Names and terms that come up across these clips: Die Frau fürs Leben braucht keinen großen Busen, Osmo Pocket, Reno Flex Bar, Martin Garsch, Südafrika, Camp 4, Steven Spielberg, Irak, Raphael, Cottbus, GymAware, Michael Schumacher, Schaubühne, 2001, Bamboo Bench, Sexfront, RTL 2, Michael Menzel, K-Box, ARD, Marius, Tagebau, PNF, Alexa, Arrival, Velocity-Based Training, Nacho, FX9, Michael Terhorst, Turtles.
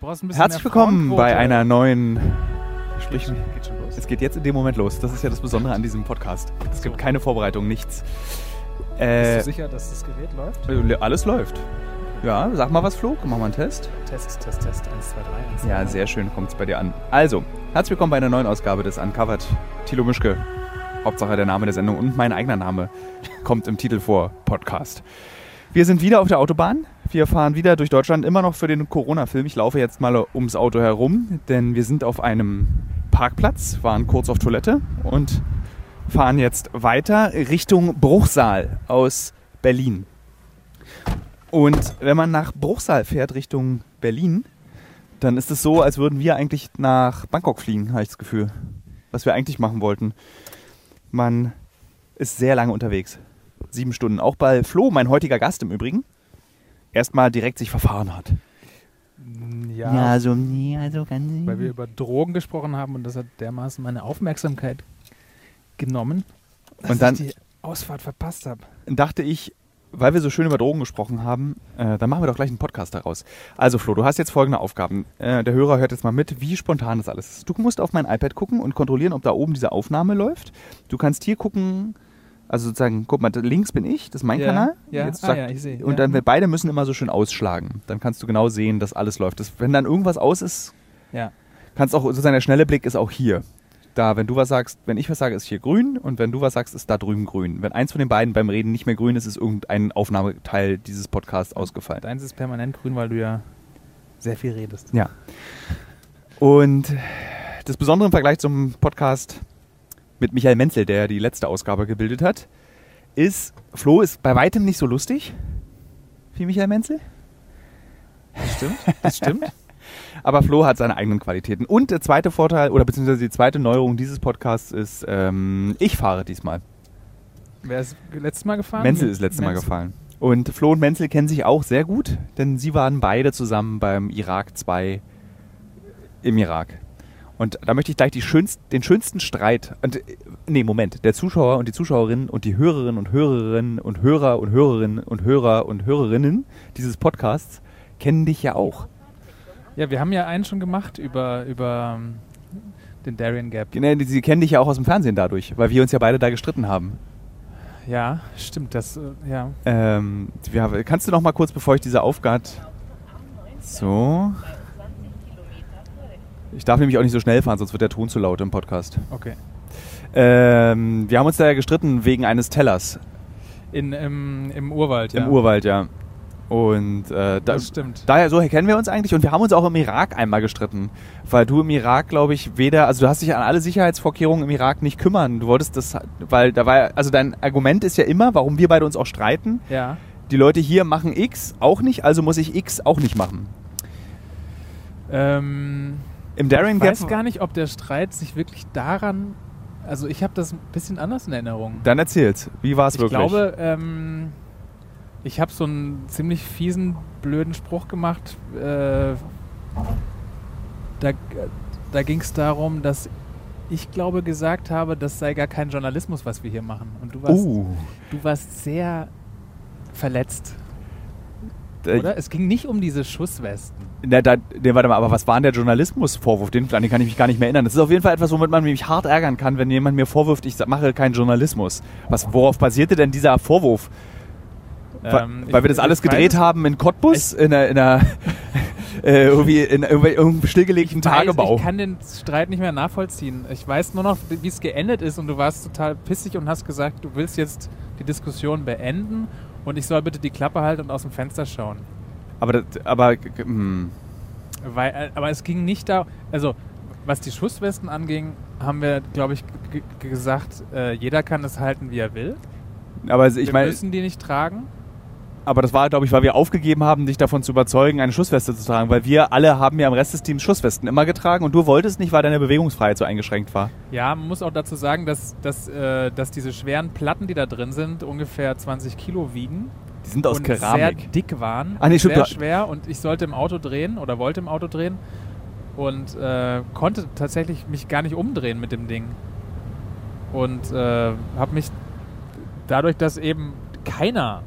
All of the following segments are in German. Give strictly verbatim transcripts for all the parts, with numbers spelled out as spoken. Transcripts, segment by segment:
Du brauchst ein bisschen Herzlich willkommen bei einer neuen... Sprich, geht schon, geht schon los. Es geht jetzt in dem Moment los. Das ist ja das Besondere an diesem Podcast. Es gibt keine Vorbereitung, nichts. Äh, Bist du sicher, dass das Gerät läuft? Alles läuft. Ja, sag mal was, Flo. Mach mal einen Test. Test, Test, Test. eins, zwei, drei, eins, Ja, sehr schön. Kommt es bei dir an. Also, herzlich willkommen bei einer neuen Ausgabe des Uncovered. Thilo Mischke. Hauptsache der Name der Sendung und mein eigener Name kommt im Titel vor. Podcast. Wir sind wieder auf der Autobahn. Wir fahren wieder durch Deutschland, immer noch für den Corona-Film. Ich laufe jetzt mal ums Auto herum, denn wir sind auf einem Parkplatz, waren kurz auf Toilette und fahren jetzt weiter Richtung Bruchsal aus Berlin. Und wenn man nach Bruchsal fährt Richtung Berlin, dann ist es so, als würden wir eigentlich nach Bangkok fliegen, habe ich das Gefühl. Was wir eigentlich machen wollten. Man ist sehr lange unterwegs. Sieben Stunden. Auch bei Flo, mein heutiger Gast im Übrigen, erstmal direkt sich verfahren hat. Ja, ja also, nee, also ganz weil wir über Drogen gesprochen haben und das hat dermaßen meine Aufmerksamkeit genommen, dass und dann ich die Ausfahrt verpasst habe. Dachte ich, weil wir so schön über Drogen gesprochen haben, äh, dann machen wir doch gleich einen Podcast daraus. Also Flo, du hast jetzt folgende Aufgaben. Äh, der Hörer hört jetzt mal mit, wie spontan das alles ist. Du musst auf mein iPad gucken und kontrollieren, ob da oben diese Aufnahme läuft. Du kannst hier gucken... Also sozusagen, guck mal, links bin ich, das ist mein ja, Kanal. Ja, jetzt sagt, ah, ja, ich sehe. Und ja. dann, wir beide müssen immer so schön ausschlagen. Dann kannst du genau sehen, dass alles läuft. Das, wenn dann irgendwas aus ist, ja. kannst auch, sozusagen der schnelle Blick ist auch hier. Da, wenn du was sagst, wenn ich was sage, ist hier grün und wenn du was sagst, ist da drüben grün. Wenn eins von den beiden beim Reden nicht mehr grün ist, ist irgendein Aufnahmeteil dieses Podcasts ausgefallen. Und eins ist permanent grün, weil du ja sehr viel redest. Ja. Und das Besondere im Vergleich zum Podcast... mit Michael Menzel, der die letzte Ausgabe gebildet hat, ist, Flo ist bei weitem nicht so lustig wie Michael Menzel. Das stimmt, das stimmt. Aber Flo hat seine eigenen Qualitäten. Und der zweite Vorteil, oder beziehungsweise die zweite Neuerung dieses Podcasts ist, ähm, ich fahre diesmal. Wer ist letztes Mal gefahren? Menzel ist letztes Mal gefahren. Und Flo und Menzel kennen sich auch sehr gut, denn sie waren beide zusammen beim Irak zwei im Irak. Und da möchte ich gleich die schönst, den schönsten Streit, und, nee, Moment, der Zuschauer und die Zuschauerinnen und die Hörerinnen und Hörerinnen und Hörer und Hörerinnen und Hörer und Hörerinnen dieses Podcasts kennen dich ja auch. Ja, wir haben ja einen schon gemacht über, über den Darien Gap. Genau, sie kennen dich ja auch aus dem Fernsehen dadurch, weil wir uns ja beide da gestritten haben. Ja, stimmt, das, ja. Ähm, wir, kannst du noch mal kurz, bevor ich diese Aufgabe... So... Ich darf nämlich auch nicht so schnell fahren, sonst wird der Ton zu laut im Podcast. Okay. Ähm, wir haben uns da ja gestritten wegen eines Tellers. In, im, im Urwald, ja. Im Urwald, ja. Und äh, da, das stimmt. Daher, so kennen wir uns eigentlich. Und wir haben uns auch im Irak einmal gestritten. Weil du im Irak, glaube ich, weder... Also du hast dich an alle Sicherheitsvorkehrungen im Irak nicht kümmern. Du wolltest das... Weil da war... Also dein Argument ist ja immer, warum wir beide uns auch streiten. Ja. Die Leute hier machen X auch nicht, also muss ich X auch nicht machen. Ähm... Im Darien Gap. Ich weiß gar nicht, ob der Streit sich wirklich daran... Also ich habe das ein bisschen anders in Erinnerung. Dann erzähl's. Wie war es wirklich? Ich glaube, ähm, ich habe so einen ziemlich fiesen, blöden Spruch gemacht. Äh, da da ging es darum, dass ich, glaube, gesagt habe, das sei gar kein Journalismus, was wir hier machen. Und du warst, uh. du warst sehr verletzt. Oder? Es ging nicht um diese Schusswesten. Na, da, ne, warte mal, aber was war denn der Journalismusvorwurf? Den, an den kann ich mich gar nicht mehr erinnern. Das ist auf jeden Fall etwas, womit man mich hart ärgern kann, wenn jemand mir vorwirft, ich mache keinen Journalismus. Was, worauf basierte denn dieser Vorwurf? Ähm, Weil ich, wir das alles gedreht haben in Cottbus? Ich, in einer... In einer Äh, irgendwie in irgendeinem stillgelegten ich weiß, Tagebau. Ich kann den Streit nicht mehr nachvollziehen. Ich weiß nur noch, wie es geendet ist und du warst total pissig und hast gesagt, du willst jetzt die Diskussion beenden und ich soll bitte die Klappe halten und aus dem Fenster schauen. Aber das, aber, hm. Weil, aber es ging nicht da... Also, was die Schusswesten anging, haben wir, glaube ich, g- g- gesagt, äh, jeder kann es halten, wie er will. Aber ich wir mein, müssen die nicht tragen. Aber das war, glaube ich, weil wir aufgegeben haben, dich davon zu überzeugen, eine Schussweste zu tragen. Weil wir alle haben ja am Rest des Teams Schusswesten immer getragen. Und du wolltest nicht, weil deine Bewegungsfreiheit so eingeschränkt war. Ja, man muss auch dazu sagen, dass, dass, äh, dass diese schweren Platten, die da drin sind, ungefähr zwanzig Kilo wiegen. Die sind aus und Keramik. Sehr dick waren. Ach, nee, sehr stimmt. schwer. Und ich sollte im Auto drehen oder wollte im Auto drehen. Und äh, konnte tatsächlich mich gar nicht umdrehen mit dem Ding. Und äh, habe mich dadurch, dass eben keiner...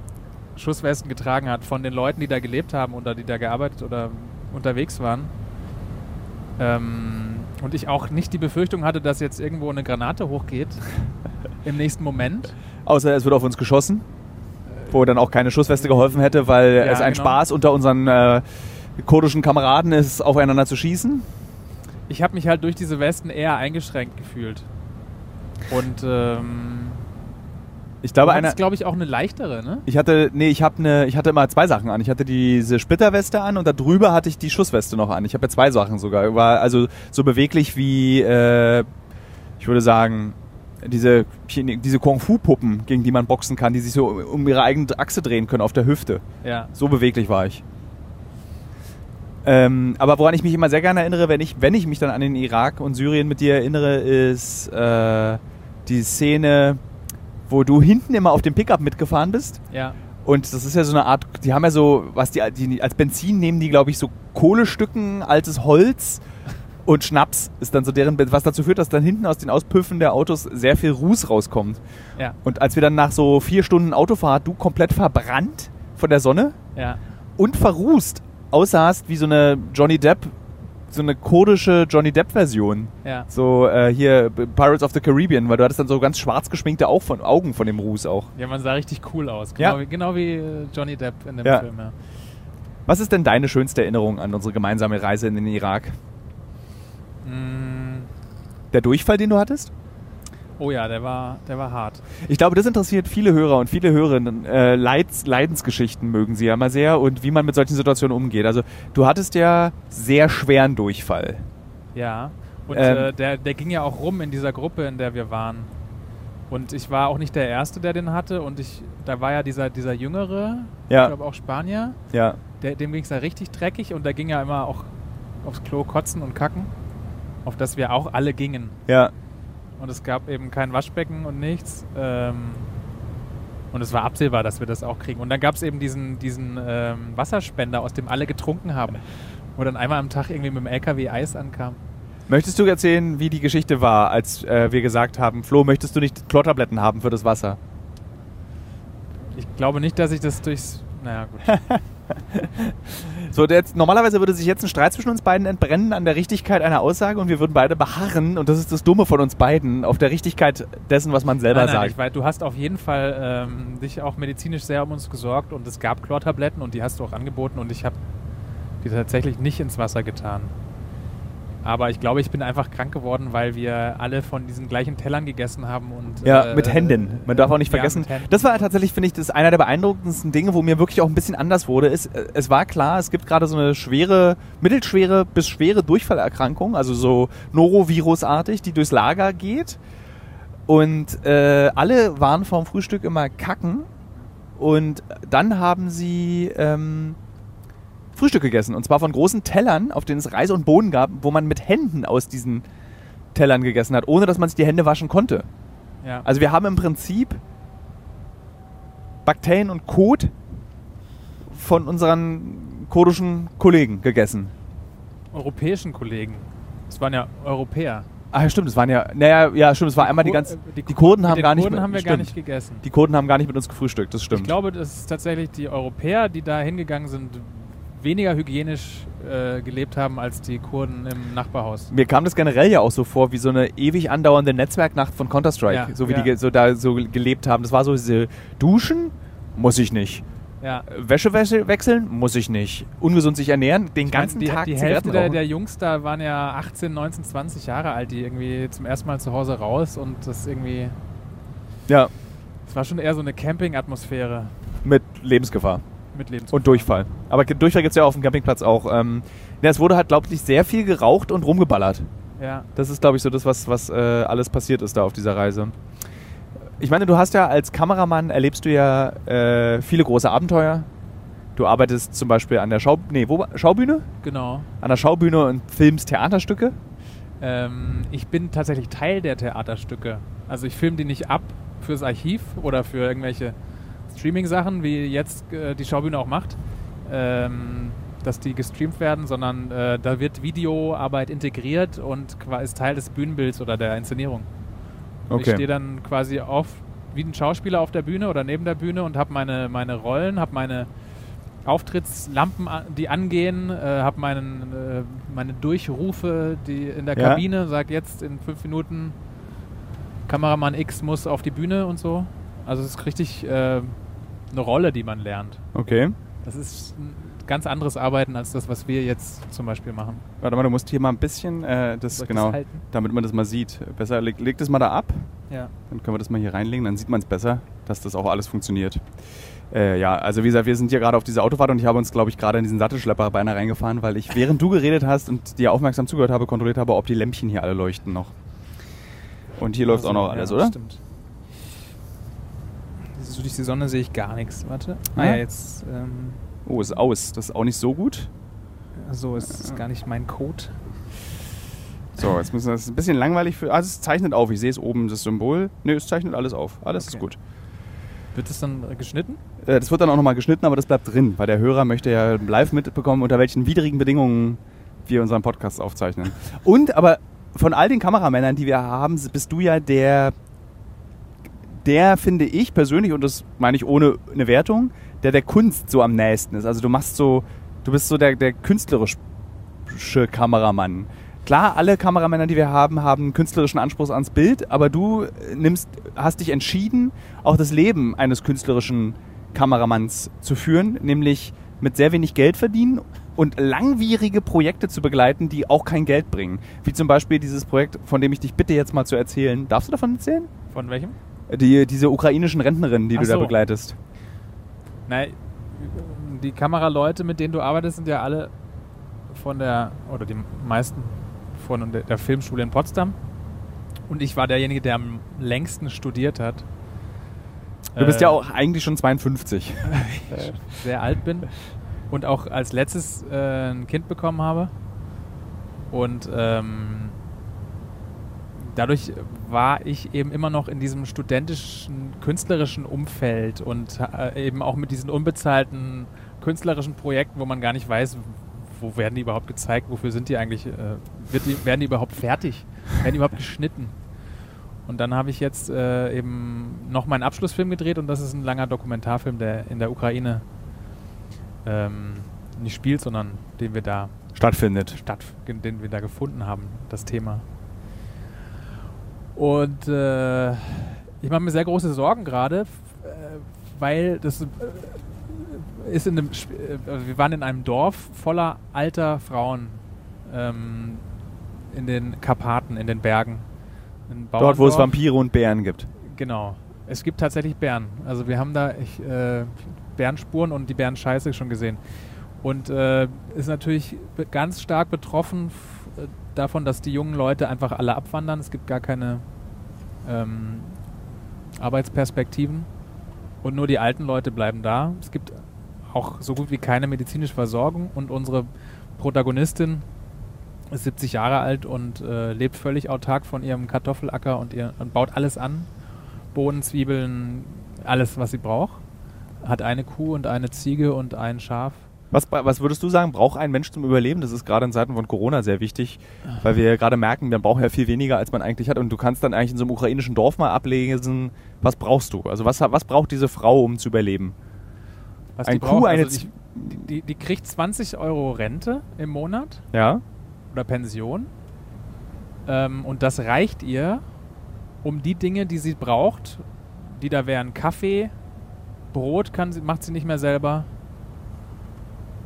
Schusswesten getragen hat von den Leuten, die da gelebt haben oder die da gearbeitet oder unterwegs waren. Ähm, und ich auch nicht die Befürchtung hatte, dass jetzt irgendwo eine Granate hochgeht im nächsten Moment. Außer es wird auf uns geschossen, wo dann auch keine Schussweste geholfen hätte, weil ja, es ein genau. Spaß unter unseren äh, kurdischen Kameraden ist, aufeinander zu schießen. Ich habe mich halt durch diese Westen eher eingeschränkt gefühlt. Und ähm, ich glaube, du hattest, glaube ich, auch eine leichtere, ne? Ich hatte, nee, ich habe eine, ich hatte immer zwei Sachen an. Ich hatte diese Splitterweste an und da drüber hatte ich die Schussweste noch an. Ich habe ja zwei Sachen sogar. War also so beweglich wie, äh, ich würde sagen, diese, diese Kung-Fu-Puppen, gegen die man boxen kann, die sich so um ihre eigene Achse drehen können auf der Hüfte. Ja. So beweglich war ich. Ähm, aber woran ich mich immer sehr gerne erinnere, wenn ich, wenn ich mich dann an den Irak und Syrien mit dir erinnere, ist äh, die Szene, wo du hinten immer auf dem Pickup mitgefahren bist. Ja. Und das ist ja so eine Art, die haben ja so, was die, die als Benzin nehmen die, glaube ich, so Kohlestücken, altes Holz und Schnaps ist dann so deren, was dazu führt, dass dann hinten aus den Auspüffen der Autos sehr viel Ruß rauskommt. Ja. Und als wir dann nach so vier Stunden Autofahrt, du komplett verbrannt von der Sonne ja. und verrußt, aussahst wie so eine Johnny Depp, so eine kurdische Johnny Depp-Version. Ja. So äh, hier Pirates of the Caribbean, weil du hattest dann so ganz schwarz geschminkte auch von Augen von dem Ruß auch. Ja, man sah richtig cool aus. Genau, ja. wie, genau wie Johnny Depp in dem ja. Film. Ja. Was ist denn deine schönste Erinnerung an unsere gemeinsame Reise in den Irak? Mm. Der Durchfall, den du hattest? Oh ja, der war, der war hart. Ich glaube, das interessiert viele Hörer und viele Hörerinnen. Äh, Leids, Leidensgeschichten mögen sie ja mal sehr und wie man mit solchen Situationen umgeht. Also du hattest ja sehr schweren Durchfall. Ja, und ähm, äh, der, der ging ja auch rum in dieser Gruppe, in der wir waren. Und ich war auch nicht der Erste, der den hatte. Und ich, da war ja dieser, dieser Jüngere, ja. ich glaube auch Spanier, ja. der, dem ging es ja richtig dreckig und der ging ja immer auch aufs Klo kotzen und kacken, auf das wir auch alle gingen. Ja. Und es gab eben kein Waschbecken und nichts. Ähm, und es war absehbar, dass wir das auch kriegen. Und dann gab es eben diesen, diesen ähm, Wasserspender, aus dem alle getrunken haben. Wo dann einmal am Tag irgendwie mit dem L K W Eis ankam. Möchtest du erzählen, wie die Geschichte war, als äh, wir gesagt haben, Flo, möchtest du nicht Chlortabletten haben für das Wasser? Ich glaube nicht, dass ich das durchs... Naja, gut. So, jetzt, normalerweise würde sich jetzt ein Streit zwischen uns beiden entbrennen an der Richtigkeit einer Aussage und wir würden beide beharren, und das ist das Dumme von uns beiden, auf der Richtigkeit dessen, was man selber nein, nein, sagt. Weil du hast auf jeden Fall ähm, dich auch medizinisch sehr um uns gesorgt und es gab Chlortabletten und die hast du auch angeboten und ich habe die tatsächlich nicht ins Wasser getan. Aber ich glaube, ich bin einfach krank geworden, weil wir alle von diesen gleichen Tellern gegessen haben. Und, ja, äh, mit Händen. Man darf auch nicht vergessen. Ja, das war tatsächlich, finde ich, das einer der beeindruckendsten Dinge, wo mir wirklich auch ein bisschen anders wurde. Ist, es war klar, es gibt gerade so eine schwere, mittelschwere bis schwere Durchfallerkrankung, also so Norovirus-artig, die durchs Lager geht. Und äh, alle waren vorm Frühstück immer kacken. Und dann haben sie... Ähm, Frühstück gegessen, und zwar von großen Tellern, auf denen es Reis und Bohnen gab, wo man mit Händen aus diesen Tellern gegessen hat, ohne dass man sich die Hände waschen konnte. Ja. Also wir haben im Prinzip Bakterien und Kot von unseren kurdischen Kollegen gegessen. Europäischen Kollegen. Das waren ja Europäer. Ah, stimmt, es waren ja, naja, ja, stimmt, es war die einmal Kur- die ganze, die, die Kurden haben, gar, Kurden nicht, haben wir stimmt, gar nicht gegessen. Die Kurden haben gar nicht mit uns gefrühstückt, das stimmt. Ich glaube, das ist tatsächlich die Europäer, die da hingegangen sind, weniger hygienisch äh, gelebt haben als die Kurden im Nachbarhaus. Mir kam das generell ja auch so vor, wie so eine ewig andauernde Netzwerknacht von Counter-Strike, ja, so wie ja. die so da so gelebt haben. Das war so diese Duschen, muss ich nicht. Ja. Wäsche wechseln, muss ich nicht. Ungesund sich ernähren, den ich ganzen meine, die, Tag die Hälfte der, der Jungs da waren ja achtzehn, neunzehn, zwanzig Jahre alt, die irgendwie zum ersten Mal zu Hause raus und das irgendwie... Ja. Es war schon eher so eine Camping-Atmosphäre. Mit Lebensgefahr. Mit Lebensmittel. Und Durchfall. Aber Durchfall gibt es ja auf dem Campingplatz auch. Ähm, ja, es wurde halt, glaube ich, sehr viel geraucht und rumgeballert. Ja. Das ist, glaube ich, so das, was, was äh, alles passiert ist da auf dieser Reise. Ich meine, du hast ja als Kameramann, erlebst du ja äh, viele große Abenteuer. Du arbeitest zum Beispiel an der Schau- nee, wo, Schaubühne? Genau. An der Schaubühne und filmst Theaterstücke. Ähm, ich bin tatsächlich Teil der Theaterstücke. Also ich filme die nicht ab fürs Archiv oder für irgendwelche... Streaming-Sachen, wie jetzt äh, die Schaubühne auch macht, ähm, dass die gestreamt werden, sondern äh, da wird Videoarbeit integriert und ist Teil des Bühnenbilds oder der Inszenierung. Okay. Ich stehe dann quasi auf, wie ein Schauspieler auf der Bühne oder neben der Bühne und habe meine, meine Rollen, habe meine Auftrittslampen, die angehen, äh, habe äh, meine Durchrufe die in der ja. Kabine, sagt jetzt in fünf Minuten, Kameramann X muss auf die Bühne und so. Also es ist richtig äh, eine Rolle, die man lernt. Okay. Das ist ein ganz anderes Arbeiten als das, was wir jetzt zum Beispiel machen. Warte mal, du musst hier mal ein bisschen äh, das, genau, das halten? Damit man das mal sieht. Besser, leg, leg das mal da ab, ja. Dann können wir das mal hier reinlegen, dann sieht man es besser, dass das auch alles funktioniert. Äh, ja, also wie gesagt, wir sind hier gerade auf dieser Autofahrt und ich habe uns, glaube ich, gerade in diesen Sattelschlepper beinahe reingefahren, weil ich, während du geredet hast und dir aufmerksam zugehört habe, kontrolliert habe, ob die Lämpchen hier alle leuchten noch. Und hier läuft also, auch noch alles, ja, oder? Stimmt. So durch die Sonne sehe ich gar nichts. Warte. Ah ja, jetzt... Ähm, oh, ist aus. Das ist auch nicht so gut. So, also, ist äh, gar nicht mein Code. So, jetzt müssen wir... Das ist ein bisschen langweilig für... Ah, es zeichnet auf. Ich sehe es oben, das Symbol. Nö, es zeichnet alles auf. Alles okay. Ist gut. Wird das dann geschnitten? Äh, das wird dann auch nochmal geschnitten, aber das bleibt drin, weil der Hörer möchte ja live mitbekommen, unter welchen widrigen Bedingungen wir unseren Podcast aufzeichnen. Und, aber von all den Kameramännern, die wir haben, bist du ja der, der finde ich persönlich, und das meine ich ohne eine Wertung, der der Kunst so am nächsten ist. Also du machst so, du bist so der, der künstlerische Kameramann. Klar, alle Kameramänner, die wir haben, haben einen künstlerischen Anspruch ans Bild, aber du nimmst, hast dich entschieden, auch das Leben eines künstlerischen Kameramanns zu führen, nämlich mit sehr wenig Geld verdienen und langwierige Projekte zu begleiten, die auch kein Geld bringen. Wie zum Beispiel dieses Projekt, von dem ich dich bitte jetzt mal zu erzählen. Darfst du davon erzählen? Von welchem? Die, diese ukrainischen Rentnerinnen, die Ach du so. da begleitest. Nein, die Kameraleute, mit denen du arbeitest, sind ja alle von der, oder die meisten, von der Filmschule in Potsdam, und ich war derjenige, der am längsten studiert hat. Du bist äh, ja auch eigentlich schon zweiundfünfzig. Ich sehr alt bin und auch als letztes äh, ein Kind bekommen habe, und ähm, dadurch war ich eben immer noch in diesem studentischen, künstlerischen Umfeld und äh, eben auch mit diesen unbezahlten künstlerischen Projekten, wo man gar nicht weiß, wo werden die überhaupt gezeigt? Wofür sind die eigentlich? Äh, wird die, werden die überhaupt fertig? Werden die überhaupt geschnitten? Und dann habe ich jetzt äh, eben noch meinen Abschlussfilm gedreht, und das ist ein langer Dokumentarfilm, der in der Ukraine ähm, nicht spielt, sondern den wir da stattfindet. Statt, den wir da gefunden haben, das Thema. Und äh, ich mache mir sehr große Sorgen gerade, äh, weil das... Äh, Ist in einem, wir waren in einem Dorf voller alter Frauen ähm, in den Karpaten, in den Bergen. Dort, wo es Vampire und Bären gibt. Genau. Es gibt tatsächlich Bären. Also wir haben da ich, äh, Bärenspuren und die Bärenscheiße schon gesehen. Und äh, ist natürlich ganz stark betroffen f- davon, dass die jungen Leute einfach alle abwandern. Es gibt gar keine ähm, Arbeitsperspektiven. Und nur die alten Leute bleiben da. Es gibt auch so gut wie keine medizinische Versorgung, und unsere Protagonistin ist siebzig Jahre alt und äh, lebt völlig autark von ihrem Kartoffelacker und, ihr, und baut alles an. Bohnen, Zwiebeln, alles, was sie braucht. Hat eine Kuh und eine Ziege und ein Schaf. Was, was würdest du sagen, braucht ein Mensch zum Überleben? Das ist gerade in Zeiten von Corona sehr wichtig, weil wir gerade merken, man braucht ja viel weniger, als man eigentlich hat. Und du kannst dann eigentlich in so einem ukrainischen Dorf mal ablesen, was brauchst du? Also was, was braucht diese Frau, um zu überleben? Was Ein die Kuh, braucht, eine also die, die, die kriegt zwanzig Euro Rente im Monat, ja, oder Pension, ähm, und das reicht ihr, um die Dinge, die sie braucht, die da wären Kaffee, Brot kann sie, macht sie nicht mehr selber,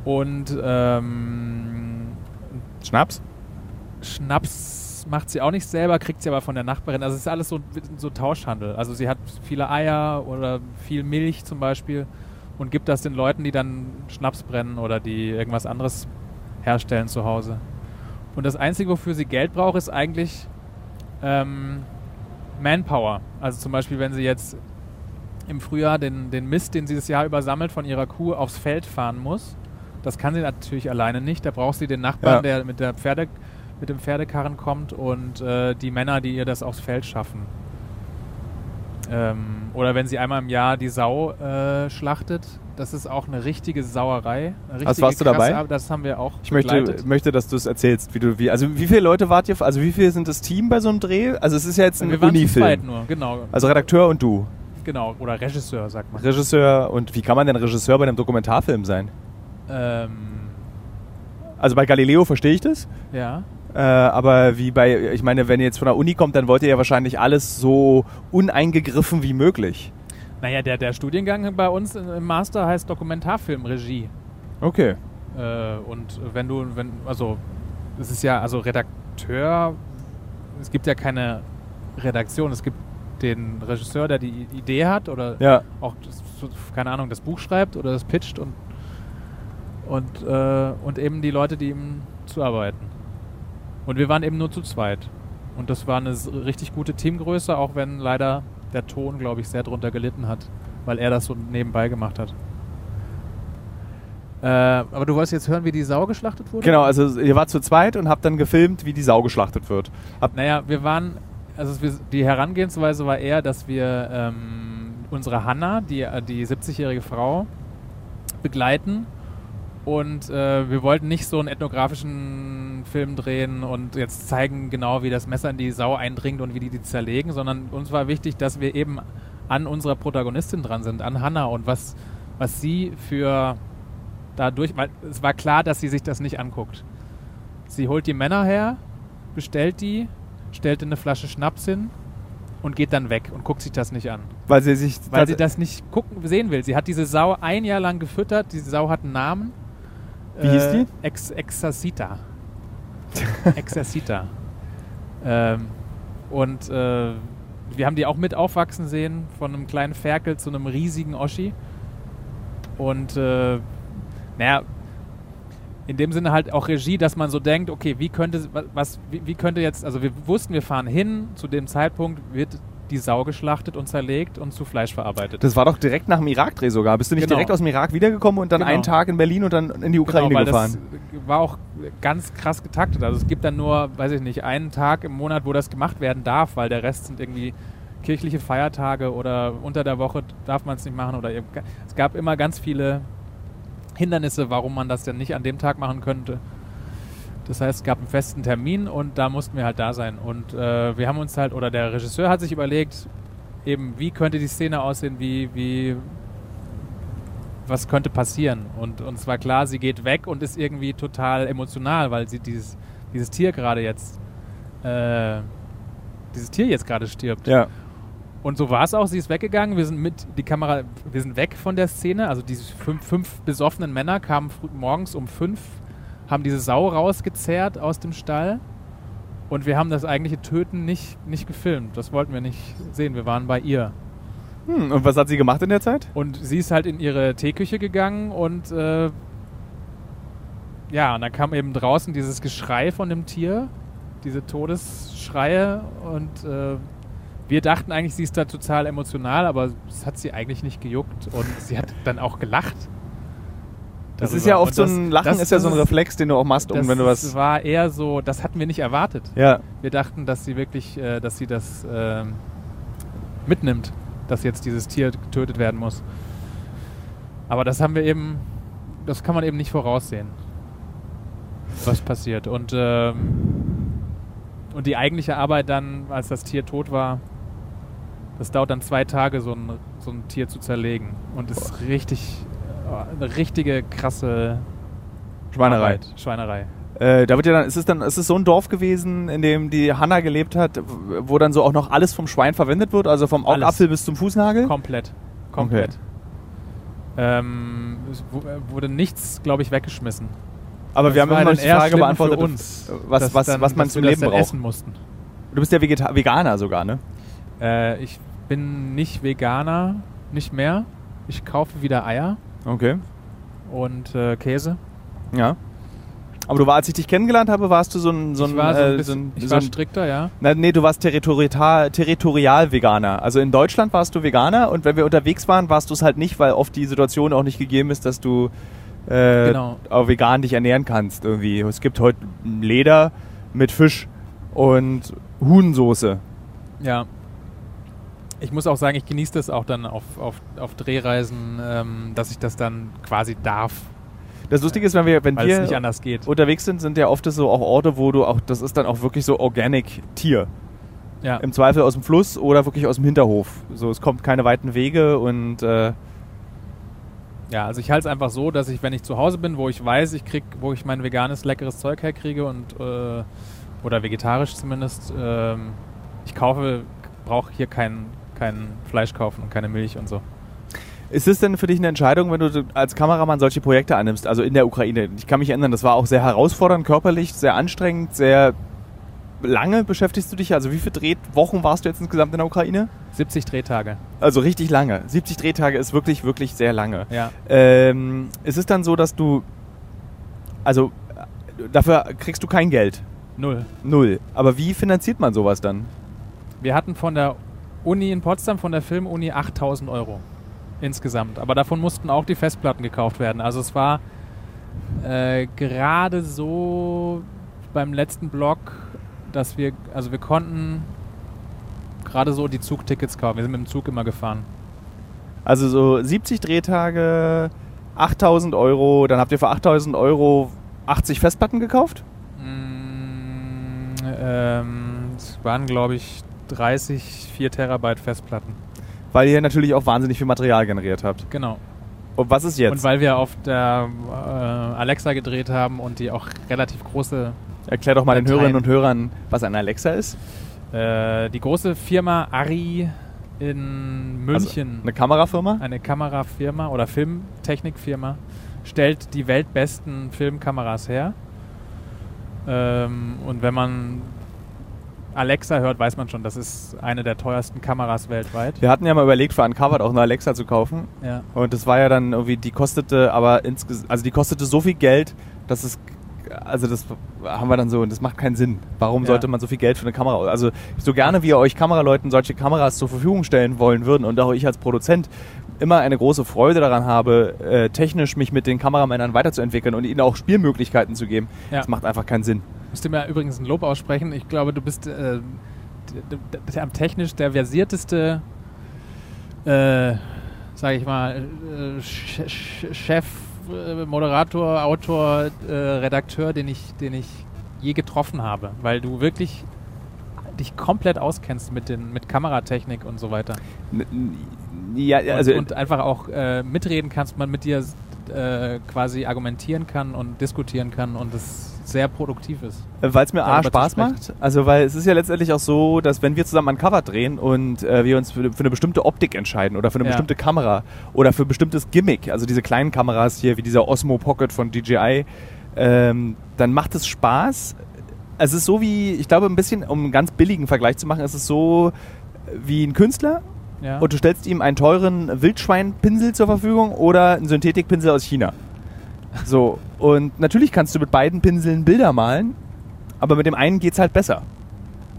und ähm, Schnaps? Schnaps macht sie auch nicht selber, kriegt sie aber von der Nachbarin. Also es ist alles so, so Tauschhandel. Also sie hat viele Eier oder viel Milch zum Beispiel. Und gibt das den Leuten, die dann Schnaps brennen oder die irgendwas anderes herstellen zu Hause. Und das Einzige, wofür sie Geld braucht, ist eigentlich ähm, Manpower. Also zum Beispiel, wenn sie jetzt im Frühjahr den, den Mist, den sie das Jahr über sammelt, von ihrer Kuh aufs Feld fahren muss. Das kann sie natürlich alleine nicht. Da braucht sie den Nachbarn, ja, der mit der Pferde, mit dem Pferdekarren kommt, und äh, die Männer, die ihr das aufs Feld schaffen. Ähm, oder wenn sie einmal im Jahr die Sau äh, schlachtet, das ist auch eine richtige Sauerei. Eine richtige, also warst du dabei? Ab, das haben wir auch ich begleitet. möchte, möchte, dass du es erzählst. Wie du, wie, also wie viele Leute wart ihr, also wie viele sind das Team bei so einem Dreh? Also es ist ja jetzt ein wir Unifilm. Waren zu zweit nur, genau. Also Redakteur und du. Genau, oder Regisseur, sagt man. Regisseur, und wie kann man denn Regisseur bei einem Dokumentarfilm sein? Ähm. Also bei Galileo verstehe ich das. Ja. Äh, aber wie bei, ich meine, wenn ihr jetzt von der Uni kommt, dann wollt ihr ja wahrscheinlich alles so uneingegriffen wie möglich. Naja, der, der Studiengang bei uns im Master heißt Dokumentarfilmregie. Okay. Äh, und wenn du, wenn, also, es ist ja, also Redakteur, es gibt ja keine Redaktion, es gibt den Regisseur, der die Idee hat oder ja. auch, das, keine Ahnung, das Buch schreibt oder das pitcht und, und, äh, und eben die Leute, die ihm zuarbeiten. Und wir waren eben nur zu zweit. Und das war eine richtig gute Teamgröße, auch wenn leider der Ton, glaube ich, sehr drunter gelitten hat, weil er das so nebenbei gemacht hat. Äh, aber du wolltest jetzt hören, wie die Sau geschlachtet wurde? Genau, also ihr wart zu zweit und habt dann gefilmt, wie die Sau geschlachtet wird. Hab naja, wir waren, also die Herangehensweise war eher, dass wir ähm, unsere Hannah, die, die siebzigjährige Frau, begleiten. Und äh, wir wollten nicht so einen ethnografischen Film drehen und jetzt zeigen genau, wie das Messer in die Sau eindringt und wie die die zerlegen, sondern uns war wichtig, dass wir eben an unserer Protagonistin dran sind, an Hannah und was, was sie für dadurch, weil es war klar, dass sie sich das nicht anguckt. Sie holt die Männer her, bestellt die, stellt in eine Flasche Schnaps hin und geht dann weg und guckt sich das nicht an. Weil sie sich weil sie das nicht gucken sehen will. Sie hat diese Sau ein Jahr lang gefüttert, diese Sau hat einen Namen. Wie hieß die? Äh, Ex Exercita. Exercita. ähm, und äh, wir haben die auch mit aufwachsen sehen, von einem kleinen Ferkel zu einem riesigen Oschi. Und äh, naja, in dem Sinne halt auch Regie, dass man so denkt, okay, wie könnte, was, wie, wie könnte jetzt, also wir wussten, wir fahren hin, zu dem Zeitpunkt wird die Sau geschlachtet und zerlegt und zu Fleisch verarbeitet. Das war doch direkt nach dem Irak-Dreh sogar. Bist du nicht genau. direkt aus dem Irak wiedergekommen und dann genau. einen Tag in Berlin und dann in die Ukraine genau, weil gefahren? Das war auch ganz krass getaktet. Also es gibt dann nur, weiß ich nicht, einen Tag im Monat, wo das gemacht werden darf, weil der Rest sind irgendwie kirchliche Feiertage oder unter der Woche darf man es nicht machen. Oder es gab immer ganz viele Hindernisse, warum man das denn nicht an dem Tag machen könnte. Das heißt, es gab einen festen Termin und da mussten wir halt da sein. Und äh, wir haben uns halt, oder der Regisseur hat sich überlegt, eben, wie könnte die Szene aussehen, wie, wie, was könnte passieren. Und uns war klar, sie geht weg und ist irgendwie total emotional, weil sie dieses, dieses Tier gerade jetzt, äh, dieses Tier jetzt gerade stirbt. Ja. Und so war es auch, sie ist weggegangen, wir sind mit, die Kamera, wir sind weg von der Szene, also diese fünf, fünf besoffenen Männer kamen früh, morgens um fünf, haben diese Sau rausgezerrt aus dem Stall und wir haben das eigentliche Töten nicht, nicht gefilmt. Das wollten wir nicht sehen. Wir waren bei ihr. Hm, und was hat sie gemacht in der Zeit? Und sie ist halt in ihre Teeküche gegangen und äh, ja, und dann kam eben draußen dieses Geschrei von dem Tier, diese Todesschreie und äh, wir dachten eigentlich, sie ist da total emotional, aber das hat sie eigentlich nicht gejuckt und sie hat dann auch gelacht. Das ist ja oft so ein Lachen, ist ja so ein Reflex, den du auch machst, um wenn du was... Das war eher so, das hatten wir nicht erwartet. Ja. Wir dachten, dass sie wirklich, äh, dass sie das äh, mitnimmt, dass jetzt dieses Tier getötet werden muss. Aber das haben wir eben, das kann man eben nicht voraussehen, was passiert. Und, äh, und die eigentliche Arbeit dann, als das Tier tot war, das dauert dann zwei Tage, so ein, so ein Tier zu zerlegen. Und ist Boah. richtig... Eine richtige krasse Schweinerei. Arbeit. Schweinerei. Äh, da wird ja dann, ist es dann, ist es so ein Dorf gewesen, in dem die Hannah gelebt hat, wo dann so auch noch alles vom Schwein verwendet wird, also vom Augapfel bis zum Fußnagel? Komplett. Komplett. Okay. Ähm, es wurde nichts, glaube ich, weggeschmissen. Aber das wir haben immer noch die Frage beantwortet, uns, was, was, dann, was man zum Leben braucht. Essen mussten. Du bist ja Vegeta- Veganer sogar, ne? Äh, ich bin nicht Veganer, nicht mehr. Ich kaufe wieder Eier. Okay. Und äh, Käse. Ja. Aber du war, als ich dich kennengelernt habe, warst du so ein... So ich war, so ein, äh, bisschen, so ein, ich war so ein, strikter, ja. Na, nee, du warst territorial, territorial Veganer. Also in Deutschland warst du Veganer und wenn wir unterwegs waren, warst du es halt nicht, weil oft die Situation auch nicht gegeben ist, dass du äh, genau. auch vegan dich ernähren kannst. Irgendwie. Es gibt heute Leder mit Fisch und Huhnsoße. Ja. Ich muss auch sagen, ich genieße das auch dann auf, auf, auf Drehreisen, ähm, dass ich das dann quasi darf. Das Lustige ist, wenn wir, wenn wir nicht anders geht. unterwegs sind, sind ja oft so auch Orte, wo du auch, das ist dann auch wirklich so organic Tier. Ja. Im Zweifel aus dem Fluss oder wirklich aus dem Hinterhof. So, es kommt keine weiten Wege und äh, Ja, also ich halte es einfach so, dass ich, wenn ich zu Hause bin, wo ich weiß, ich krieg, wo ich mein veganes, leckeres Zeug herkriege und äh, oder vegetarisch zumindest, äh, ich kaufe, brauche hier kein, kein Fleisch kaufen und keine Milch und so. Ist es denn für dich eine Entscheidung, wenn du als Kameramann solche Projekte annimmst, also in der Ukraine? Ich kann mich erinnern, das war auch sehr herausfordernd körperlich, sehr anstrengend, sehr lange beschäftigst du dich. Also wie viele Drehwochen warst du jetzt insgesamt in der Ukraine? siebzig Drehtage. Also richtig lange. siebzig Drehtage ist wirklich, wirklich sehr lange. Ja. Ähm, ist es dann so, dass du, also dafür kriegst du kein Geld? Null. Null. Aber wie finanziert man sowas dann? Wir hatten von der Uni in Potsdam, von der Filmuni achttausend Euro. Insgesamt. Aber davon mussten auch die Festplatten gekauft werden. Also es war äh, gerade so beim letzten Block, dass wir, also wir konnten gerade so die Zugtickets kaufen. Wir sind mit dem Zug immer gefahren. Also so siebzig Drehtage, achttausend Euro, dann habt ihr für achttausend Euro achtzig Festplatten gekauft? Mm, ähm, es waren, glaube ich, dreißig, vier Terabyte Festplatten. Weil ihr natürlich auch wahnsinnig viel Material generiert habt. Genau. Und was ist jetzt? Und weil wir auf der äh, Alexa gedreht haben und die auch relativ große... Erklär doch mal Dateien. Den Hörerinnen und Hörern, was eine Alexa ist. Äh, die große Firma Arri in München. Also eine Kamerafirma? Eine Kamerafirma oder Filmtechnikfirma stellt die weltbesten Filmkameras her. Ähm, und wenn man... Alexa hört, weiß man schon, das ist eine der teuersten Kameras weltweit. Wir hatten ja mal überlegt, für Uncovered auch eine Alexa zu kaufen. Ja. Und das war ja dann irgendwie, die kostete aber insges- also die kostete so viel Geld, dass es, also das haben wir dann so, und das macht keinen Sinn. Warum ja. sollte man so viel Geld für eine Kamera, also so gerne wie ihr euch Kameraleuten solche Kameras zur Verfügung stellen wollen würden und auch ich als Produzent immer eine große Freude daran habe, äh, technisch mich mit den Kameramännern weiterzuentwickeln und ihnen auch Spielmöglichkeiten zu geben, ja. das macht einfach keinen Sinn. Ich müsste mir übrigens ein Lob aussprechen. Ich glaube, du bist äh, am technisch der versierteste, äh, sage ich mal, äh, Chef, äh, Moderator, Autor, äh, Redakteur, den ich, den ich je getroffen habe, weil du wirklich dich komplett auskennst mit den, mit Kameratechnik und so weiter. Ja, also und, und einfach auch äh, mitreden kannst, man mit dir äh, quasi argumentieren kann und diskutieren kann und das sehr produktiv ist. Weil es mir A, Spaß macht, also weil es ist ja letztendlich auch so, dass wenn wir zusammen an Cover drehen und äh, wir uns für, für eine bestimmte Optik entscheiden oder für eine ja. bestimmte Kamera oder für ein bestimmtes Gimmick, also diese kleinen Kameras hier wie dieser Osmo Pocket von D J I, ähm, dann macht es Spaß. Es ist so wie, ich glaube ein bisschen, um einen ganz billigen Vergleich zu machen, es ist so wie ein Künstler ja. und du stellst ihm einen teuren Wildschweinpinsel zur Verfügung oder einen Synthetikpinsel aus China. So, und natürlich kannst du mit beiden Pinseln Bilder malen, aber mit dem einen geht's halt besser.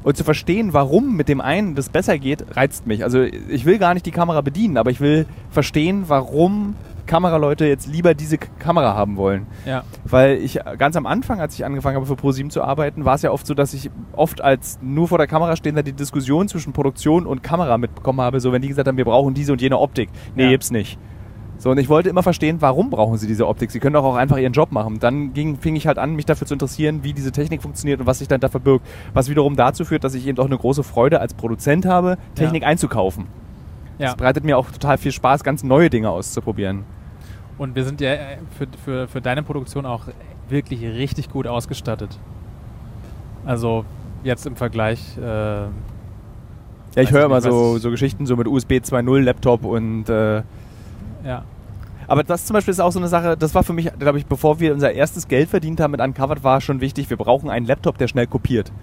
Und zu verstehen, warum mit dem einen das besser geht, reizt mich. Also ich will gar nicht die Kamera bedienen, aber ich will verstehen, warum Kameraleute jetzt lieber diese K- Kamera haben wollen. Ja. Weil ich ganz am Anfang, als ich angefangen habe für ProSieben zu arbeiten, war es ja oft so, dass ich oft als nur vor der Kamera stehender die Diskussion zwischen Produktion und Kamera mitbekommen habe, so wenn die gesagt haben, wir brauchen diese und jene Optik. Nee, ja. gibt's nicht. So, und ich wollte immer verstehen, warum brauchen sie diese Optik? Sie können doch auch einfach ihren Job machen. Dann ging, fing ich halt an, mich dafür zu interessieren, wie diese Technik funktioniert und was sich dann da verbirgt. Was wiederum dazu führt, dass ich eben auch eine große Freude als Produzent habe, Technik ja. einzukaufen. Ja. Das bereitet mir auch total viel Spaß, ganz neue Dinge auszuprobieren. Und wir sind ja für, für, für deine Produktion auch wirklich richtig gut ausgestattet. Also jetzt im Vergleich... Äh, ja, ich höre immer so, so Geschichten so mit U S B zwei Punkt null, Laptop und... Äh, ja. Aber das zum Beispiel ist auch so eine Sache, das war für mich, glaube ich, bevor wir unser erstes Geld verdient haben mit Uncovered, war schon wichtig, wir brauchen einen Laptop, der schnell kopiert.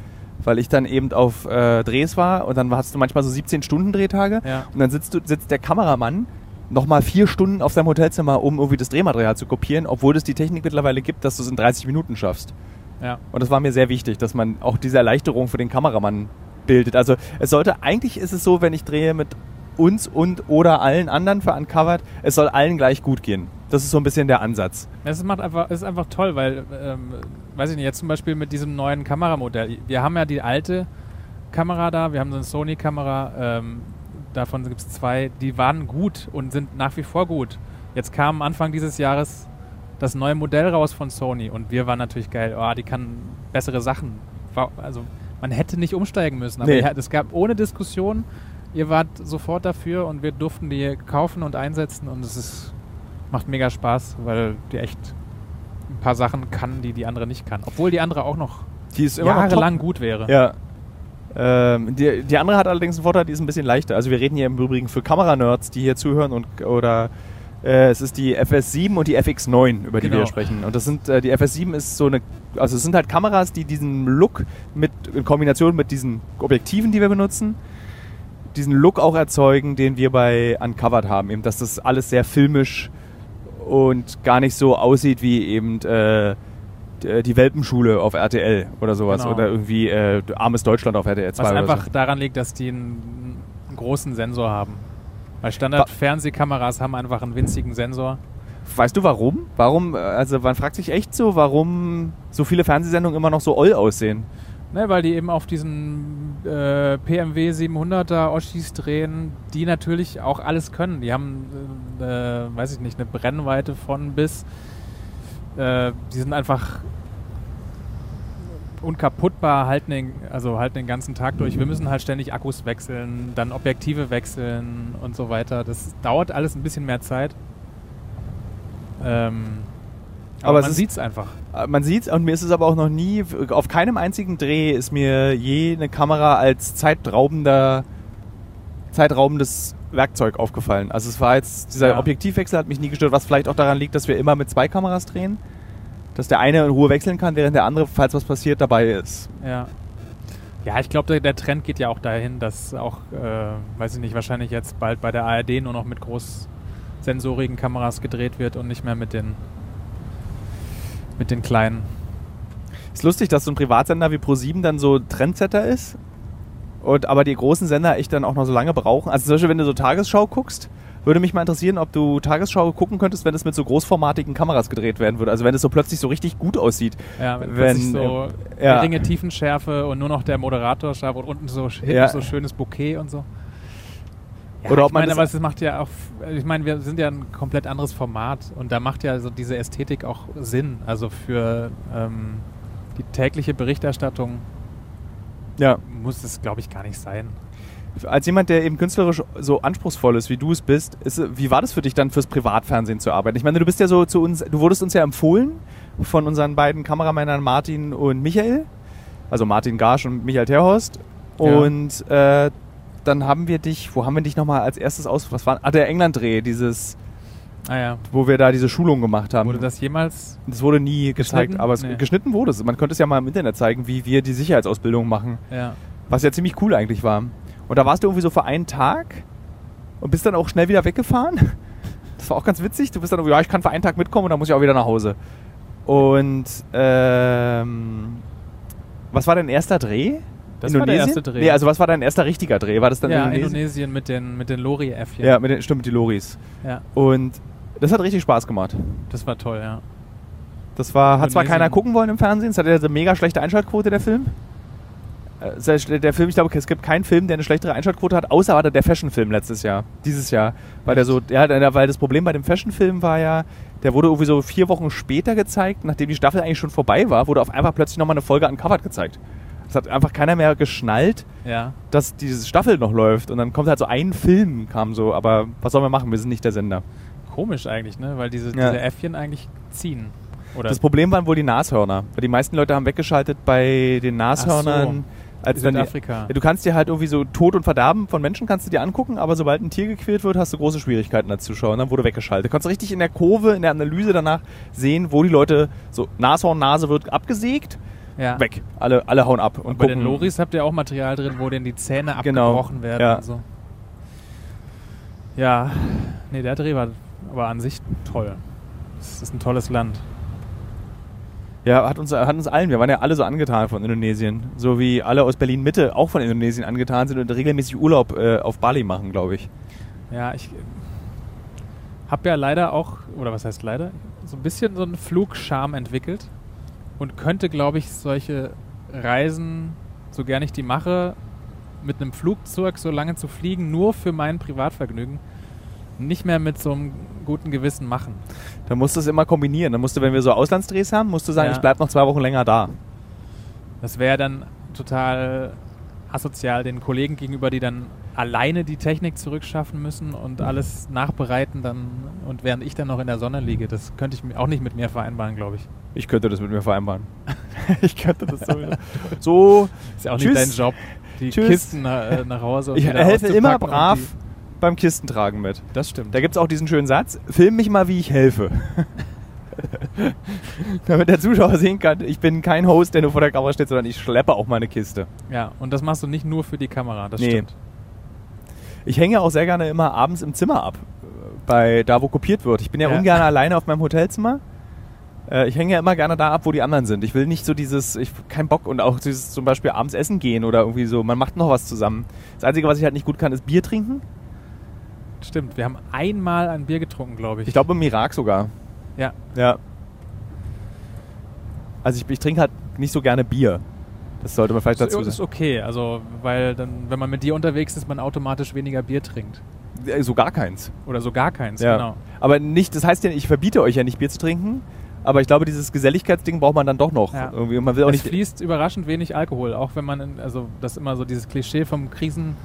Weil ich dann eben auf äh, Drehs war und dann hast du manchmal so siebzehn Stunden Drehtage ja. und dann sitzt, du, sitzt der Kameramann nochmal vier Stunden auf seinem Hotelzimmer, um irgendwie das Drehmaterial zu kopieren, obwohl es die Technik mittlerweile gibt, dass du es in dreißig Minuten schaffst. Ja. Und das war mir sehr wichtig, dass man auch diese Erleichterung für den Kameramann bildet. Also es sollte, eigentlich ist es so, wenn ich drehe mit uns und oder allen anderen für Uncovered, es soll allen gleich gut gehen. Das ist so ein bisschen der Ansatz. Es macht einfach, ist einfach toll, weil, ähm, weiß ich nicht, jetzt zum Beispiel mit diesem neuen Kameramodell. Wir haben ja die alte Kamera da, wir haben so eine Sony-Kamera, ähm, davon gibt es zwei, die waren gut und sind nach wie vor gut. Jetzt kam Anfang dieses Jahres das neue Modell raus von Sony und wir waren natürlich geil, oh, die kann bessere Sachen. Also man hätte nicht umsteigen müssen, aber es nee. gab ohne Diskussion. Ihr wart sofort dafür und wir durften die kaufen und einsetzen und es ist macht mega Spaß, weil die echt ein paar Sachen kann, die die andere nicht kann. Obwohl die andere auch noch die ist immer jahrelang noch gut wäre. Ja. Ähm, die, die andere hat allerdings einen Vorteil, die ist ein bisschen leichter. Also wir reden hier im Übrigen für Kameranerds, die hier zuhören und oder äh, es ist die F S sieben und die F X neun, über die genau. wir hier sprechen. Und das sind äh, die F S sieben ist so eine, also es sind halt Kameras, die diesen Look mit in Kombination mit diesen Objektiven, die wir benutzen, diesen Look auch erzeugen, den wir bei Uncovered haben, eben, dass das alles sehr filmisch und gar nicht so aussieht wie eben äh, die Welpenschule auf R T L oder sowas genau. oder irgendwie äh, armes Deutschland auf R T L zwei. Was einfach so daran liegt, dass die einen, einen großen Sensor haben. Weil Standard-Fernsehkameras haben einfach einen winzigen Sensor. Weißt du warum? Warum? Also man fragt sich echt so, warum so viele Fernsehsendungen immer noch so oll aussehen. Ne, weil die eben auf diesen äh, P M W siebenhunderter Oschis drehen, die natürlich auch alles können. Die haben, äh, weiß ich nicht, eine Brennweite von bis. Äh, die sind einfach unkaputtbar, halten den, also halten den ganzen Tag durch. Wir müssen halt ständig Akkus wechseln, dann Objektive wechseln und so weiter. Das dauert alles ein bisschen mehr Zeit. Ähm... Aber, aber man sieht es einfach. Man sieht es und mir ist es aber auch noch nie, auf keinem einzigen Dreh ist mir je eine Kamera als zeitraubender, zeitraubendes Werkzeug aufgefallen. Also es war jetzt, dieser ja. Objektivwechsel hat mich nie gestört, was vielleicht auch daran liegt, dass wir immer mit zwei Kameras drehen, dass der eine in Ruhe wechseln kann, während der andere, falls was passiert, dabei ist. Ja, ja ich glaube, der, der Trend geht ja auch dahin, dass auch, äh, weiß ich nicht, wahrscheinlich jetzt bald bei der A R D nur noch mit großsensorigen Kameras gedreht wird und nicht mehr mit den Mit den Kleinen. Ist lustig, dass so ein Privatsender wie ProSieben dann so Trendsetter ist. Und aber die großen Sender echt dann auch noch so lange brauchen. Also zum Beispiel, wenn du so Tagesschau guckst, würde mich mal interessieren, ob du Tagesschau gucken könntest, wenn es mit so großformatigen Kameras gedreht werden würde. Also wenn es so plötzlich so richtig gut aussieht. Ja, wenn, wenn plötzlich so äh, ja. geringe Tiefenschärfe und nur noch der Moderator scharf und unten so, ja. so schönes Bouquet und so. Ja, Oder ob ich man meine, das aber es macht ja auch, ich meine, wir sind ja ein komplett anderes Format und da macht ja so diese Ästhetik auch Sinn, also für ähm, die tägliche Berichterstattung ja. muss es, glaube ich, gar nicht sein. Als jemand, der eben künstlerisch so anspruchsvoll ist, wie du es bist, ist, wie war das für dich dann fürs Privatfernsehen zu arbeiten? Ich meine, du bist ja so zu uns, du wurdest uns ja empfohlen von unseren beiden Kameramännern Martin und Michael, also Martin Garsch und Michael Terhorst ja. und äh, dann haben wir dich, wo haben wir dich nochmal als erstes aus, was war, ah, der England-Dreh, dieses, ah, ja. wo wir da diese Schulung gemacht haben. Wurde das jemals? Das wurde nie gezeigt, aber es nee. geschnitten wurde es. Man könnte es ja mal im Internet zeigen, wie wir die Sicherheitsausbildung machen. Ja. Was ja ziemlich cool eigentlich war. Und da warst du irgendwie so für einen Tag und bist dann auch schnell wieder weggefahren. Das war auch ganz witzig. Du bist dann, ja, ich kann für einen Tag mitkommen und dann muss ich auch wieder nach Hause. Und, ähm, was war dein erster Dreh? Das Indonesien? War der erste Dreh. Nee, also was war dein erster richtiger Dreh? War das dann ja, Indonesien? Indonesien mit den, mit den Lori-Äffchen. Ja, mit den, stimmt, mit den Loris. Ja. Und das hat richtig Spaß gemacht. Das war toll, ja. Das war, hat zwar keiner gucken wollen im Fernsehen, es hatte eine mega schlechte Einschaltquote, der Film. Der Film, ich glaube, es gibt keinen Film, der eine schlechtere Einschaltquote hat, außer war der Fashion-Film letztes Jahr, dieses Jahr. Weil, der so, ja, weil das Problem bei dem Fashion-Film war ja, der wurde irgendwie so vier Wochen später gezeigt, nachdem die Staffel eigentlich schon vorbei war, wurde auf einmal plötzlich nochmal eine Folge Uncovered gezeigt. Es hat einfach keiner mehr geschnallt, ja. dass diese Staffel noch läuft. Und dann kommt halt so ein Film, kam so. Aber was sollen wir machen? Wir sind nicht der Sender. Komisch eigentlich, ne? Weil diese, ja. diese Äffchen eigentlich ziehen. Oder? Das Problem waren wohl die Nashörner. Weil die meisten Leute haben weggeschaltet bei den Nashörnern. Ach so, als wenn Südafrika. Die, du kannst dir halt irgendwie so Tod und Verderben von Menschen kannst du dir angucken, aber sobald ein Tier gequält wird, hast du große Schwierigkeiten als Zuschauer. Und dann wurde weggeschaltet. Du kannst richtig in der Kurve, in der Analyse danach sehen, wo die Leute so Nashorn-Nase wird abgesägt. Ja. Weg. Alle, alle hauen ab. Und, und bei gucken. Den Loris habt ihr auch Material drin, wo denen die Zähne abgebrochen genau. werden. Ja. Und so. Ja, nee, der Dreh war aber an sich toll. Es ist ein tolles Land. Ja, hat uns, hat uns allen, wir waren ja alle so angetan von Indonesien. So wie alle aus Berlin-Mitte auch von Indonesien angetan sind und regelmäßig Urlaub äh, auf Bali machen, glaube ich. Ja, ich habe ja leider auch, oder was heißt leider, so ein bisschen so einen Flugscham entwickelt. Und könnte, glaube ich, solche Reisen, so gern ich die mache, mit einem Flugzeug so lange zu fliegen, nur für mein Privatvergnügen, nicht mehr mit so einem guten Gewissen machen. Dann musst du es immer kombinieren. Dann musst du, wenn wir so Auslandsdrehs haben, musst du sagen, ja. ich bleibe noch zwei Wochen länger da. Das wäre dann total asozial den Kollegen gegenüber, die dann alleine die Technik zurückschaffen müssen und alles nachbereiten dann, und während ich dann noch in der Sonne liege, das könnte ich auch nicht mit mir vereinbaren, glaube ich. Ich könnte das mit mir vereinbaren. Ich könnte das sowieso. So, ist ja auch tschüss. Nicht dein Job, die tschüss. Kisten nach, nach Hause und ich helfe immer brav beim Kistentragen mit. Das stimmt. Da gibt es auch diesen schönen Satz, film mich mal, wie ich helfe. Damit der Zuschauer sehen kann, ich bin kein Host, der nur vor der Kamera steht, sondern ich schleppe auch meine Kiste. Ja, und das machst du nicht nur für die Kamera, das nee. Stimmt. Ich hänge auch sehr gerne immer abends im Zimmer ab, bei da, wo kopiert wird. Ich bin ja, ja. ungern alleine auf meinem Hotelzimmer. Ich hänge ja immer gerne da ab, wo die anderen sind. Ich will nicht so dieses, ich kein Bock und auch dieses zum Beispiel abends essen gehen oder irgendwie so, man macht noch was zusammen. Das Einzige, was ich halt nicht gut kann, ist Bier trinken. Stimmt, wir haben einmal ein Bier getrunken, glaube ich. Ich glaube im Irak sogar. Ja. Ja. Also ich, ich trinke halt nicht so gerne Bier. Das sollte man vielleicht dazu sagen. Das ist okay, also weil dann, wenn man mit dir unterwegs ist, man automatisch weniger Bier trinkt. So gar keins. Oder so gar keins, ja. Genau. Aber nicht, das heißt ja, ich verbiete euch ja nicht Bier zu trinken, aber ich glaube, dieses Geselligkeitsding braucht man dann doch noch. Ja. Irgendwie. Man will auch es nicht fließt überraschend wenig Alkohol, auch wenn man, in, also das ist immer so dieses Klischee vom Krisen...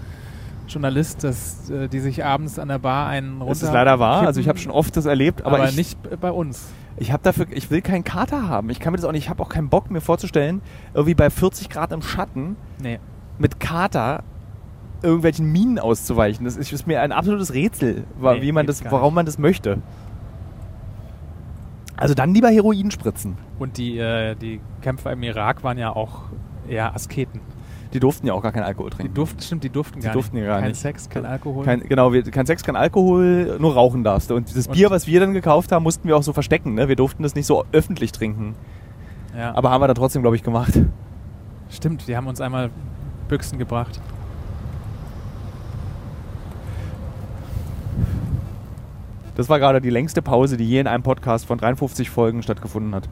Journalist, dass äh, die sich abends an der Bar einen runter... Das ist leider wahr, kippen. Also ich habe schon oft das erlebt, aber, aber ich, nicht bei uns. Ich habe dafür, ich will keinen Kater haben. Ich kann mir das auch nicht, ich habe auch keinen Bock, mir vorzustellen, irgendwie bei vierzig Grad im Schatten nee. Mit Kater irgendwelchen Minen auszuweichen. Das ist, ist mir ein absolutes Rätsel, nee, wie man das, warum man das möchte. Also dann lieber Heroin spritzen. Und die, äh, die Kämpfer im Irak waren ja auch eher Asketen. Die durften ja auch gar keinen Alkohol trinken. Die durften, stimmt, die durften gar, die durften nicht. gar kein nicht. Kein Sex, kein Alkohol. Kein, genau, wir, kein Sex, kein Alkohol, nur rauchen darfst du. Und das Bier, was wir dann gekauft haben, mussten wir auch so verstecken. Ne? Wir durften das nicht so öffentlich trinken. Ja. Aber haben wir dann trotzdem, glaube ich, gemacht. Stimmt, die haben uns einmal Büchsen gebracht. Das war gerade die längste Pause, die je in einem Podcast von dreiundfünfzig Folgen stattgefunden hat.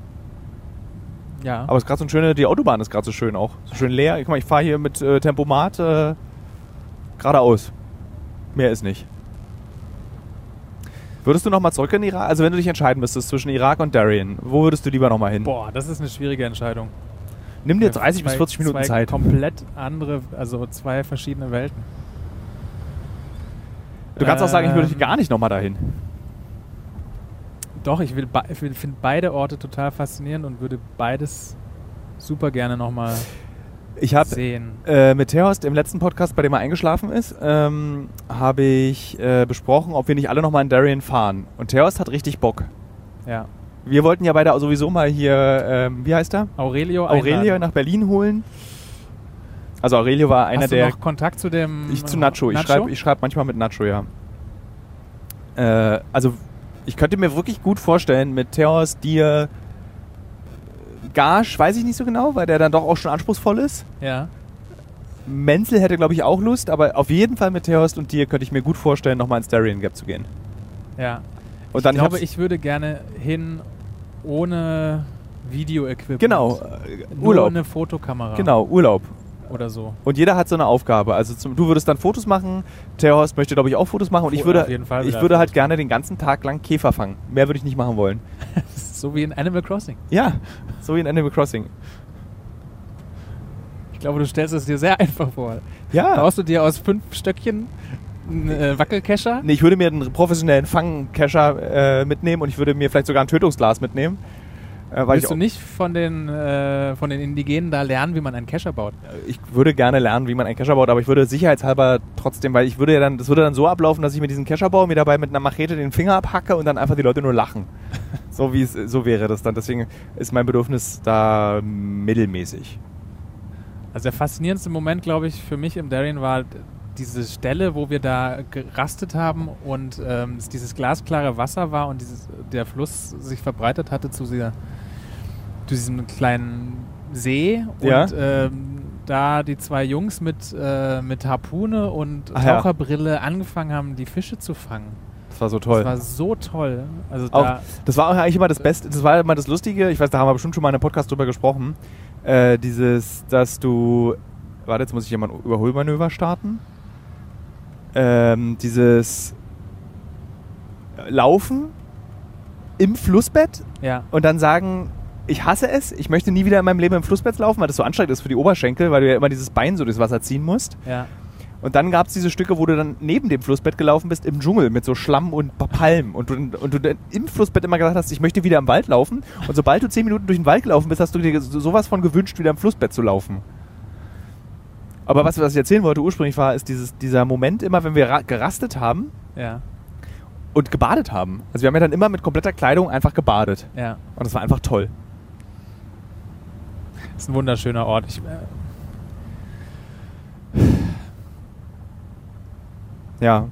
Ja. Aber es ist gerade so ein schöner, die Autobahn ist gerade so schön auch. So schön leer. Guck mal, ich fahre hier mit äh, Tempomat äh, geradeaus. Mehr ist nicht. Würdest du nochmal zurück in Irak? Also wenn du dich entscheiden müsstest zwischen Irak und Darien, wo würdest du lieber nochmal hin? Boah, das ist eine schwierige Entscheidung. Nimm dir dreißig bis vierzig Minuten zwei Zeit. Komplett andere, also zwei verschiedene Welten. Du kannst ähm, auch sagen, ich würde gar nicht nochmal dahin. Doch, ich, ich finde beide Orte total faszinierend und würde beides super gerne nochmal sehen. Ich habe äh, mit Terhorst im letzten Podcast, bei dem er eingeschlafen ist, ähm, habe ich äh, besprochen, ob wir nicht alle nochmal in Darien fahren. Und Terhorst hat richtig Bock. Ja. Wir wollten ja beide sowieso mal hier, ähm, wie heißt er? Aurelio. Aurelio einladen. Nach Berlin holen. Also Aurelio war einer der... Hast du der, noch Kontakt zu dem... Ich zu Nacho. Nacho? Ich schreibe ich schreib manchmal mit Nacho, ja. Äh, also... Ich könnte mir wirklich gut vorstellen, mit Terhorst, dir, Garsch, weiß ich nicht so genau, weil der dann doch auch schon anspruchsvoll ist. Ja. Menzel hätte, glaube ich, auch Lust, aber auf jeden Fall mit Terhorst und dir könnte ich mir gut vorstellen, nochmal ins Darien Gap zu gehen. Ja. Und ich dann glaube, ich, ich würde gerne hin ohne Video-Equipment. Genau, nur Urlaub. Ohne Fotokamera. Genau, Urlaub. Oder so. Und jeder hat so eine Aufgabe. Also zum, du würdest dann Fotos machen, Terhorst möchte, glaube ich, auch Fotos machen und ich würde, ich würde halt gerne den ganzen Tag lang Käfer fangen. Mehr würde ich nicht machen wollen. So wie in Animal Crossing. Ja, so wie in Animal Crossing. Ich glaube, du stellst es dir sehr einfach vor. Ja. Baust du dir aus fünf Stöckchen einen äh, Wackelkescher? Nee, ich würde mir einen professionellen Fangkescher äh, mitnehmen und ich würde mir vielleicht sogar ein Tötungsglas mitnehmen. Äh, Willst du nicht von den, äh, von den Indigenen da lernen, wie man einen Kescher baut? Ich würde gerne lernen, wie man einen Kescher baut, aber ich würde sicherheitshalber trotzdem, weil ich würde ja dann, das würde dann so ablaufen, dass ich mir diesen Kescher baue, mir dabei mit einer Machete den Finger abhacke und dann einfach die Leute nur lachen. So wie es, so wäre das dann. Deswegen ist mein Bedürfnis da mittelmäßig. Also der faszinierendste Moment, glaube ich, für mich im Darien war diese Stelle, wo wir da gerastet haben und ähm, es dieses glasklare Wasser war und dieses, der Fluss sich verbreitet hatte zu dieser zu diesem kleinen See und ja. ähm, da die zwei Jungs mit, äh, mit Harpune und Ach Taucherbrille ja. angefangen haben, die Fische zu fangen. Das war so toll. Das war so toll. Also auch, da, das war auch eigentlich immer das Beste, das war immer das Lustige, ich weiß, da haben wir bestimmt schon mal in einem Podcast drüber gesprochen, äh, dieses, dass du, warte, jetzt muss ich jemanden Überholmanöver starten, ähm, dieses Laufen im Flussbett ja. und dann sagen, ich hasse es, ich möchte nie wieder in meinem Leben im Flussbett laufen, weil das so anstrengend ist für die Oberschenkel, weil du ja immer dieses Bein so durchs Wasser ziehen musst. Ja. Und dann gab es diese Stücke, wo du dann neben dem Flussbett gelaufen bist, im Dschungel mit so Schlamm und Palmen. Und du, und du im Flussbett immer gedacht hast, ich möchte wieder im Wald laufen. Und sobald du zehn Minuten durch den Wald gelaufen bist, hast du dir sowas von gewünscht, wieder im Flussbett zu laufen. Aber was, was ich erzählen wollte ursprünglich war, ist dieses, dieser Moment immer, wenn wir gerastet haben ja. und gebadet haben. Also wir haben ja dann immer mit kompletter Kleidung einfach gebadet. Ja. Und das war einfach toll. Das ist ein wunderschöner Ort. Ich, äh ja.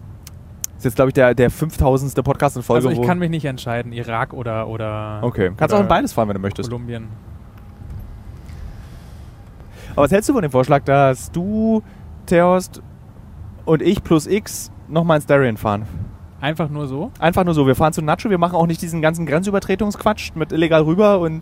Das ist jetzt, glaube ich, der, der fünftausendste Podcast in Folge. Also ich kann mich nicht entscheiden, Irak oder... oder okay, kannst oder auch in beides fahren, wenn du möchtest. Kolumbien. Aber was hältst du von dem Vorschlag, dass du, Terhorst und ich plus X nochmal ins Darien fahren? Einfach nur so? Einfach nur so. Wir fahren zu Nacho, wir machen auch nicht diesen ganzen Grenzübertretungsquatsch mit illegal rüber und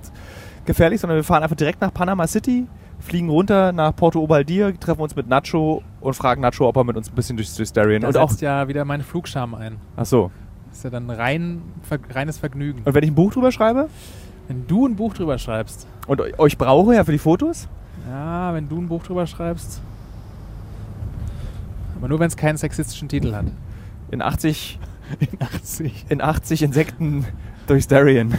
gefährlich, sondern wir fahren einfach direkt nach Panama City, fliegen runter nach Porto Obaldir, treffen uns mit Nacho und fragen Nacho, ob er mit uns ein bisschen durchs, durchs Darien... Das setzt ja wieder meinen Flugscham ein. Ach so. Das ist ja dann rein, ver, reines Vergnügen. Und wenn ich ein Buch drüber schreibe? Wenn du ein Buch drüber schreibst. Und euch brauche ja für die Fotos? Ja, wenn du ein Buch drüber schreibst. Aber nur, wenn es keinen sexistischen Titel hat. In achtzig... In achtzig... In achtzig Insekten durchs Darien.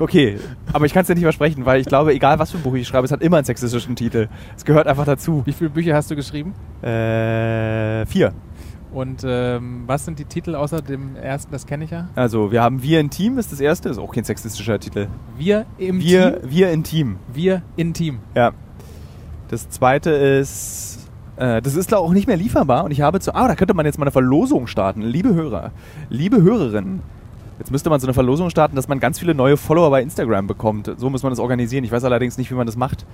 Okay, aber ich kann es dir nicht versprechen, weil ich glaube, egal was für ein Buch ich schreibe, es hat immer einen sexistischen Titel. Es gehört einfach dazu. Wie viele Bücher hast du geschrieben? Äh, vier. Und ähm, was sind die Titel außer dem ersten? Das kenne ich ja. Also, wir haben Wir Intim ist das erste. Ist auch kein sexistischer Titel. Wir im wir, Team? Wir Intim. Wir Intim. Ja. Das zweite ist... Äh, das ist, glaube ich, auch nicht mehr lieferbar. Und ich habe zu... Ah, da könnte man jetzt mal eine Verlosung starten. Liebe Hörer, liebe Hörerinnen. Jetzt müsste man so eine Verlosung starten, dass man ganz viele neue Follower bei Instagram bekommt. So muss man das organisieren. Ich weiß allerdings nicht, wie man das macht.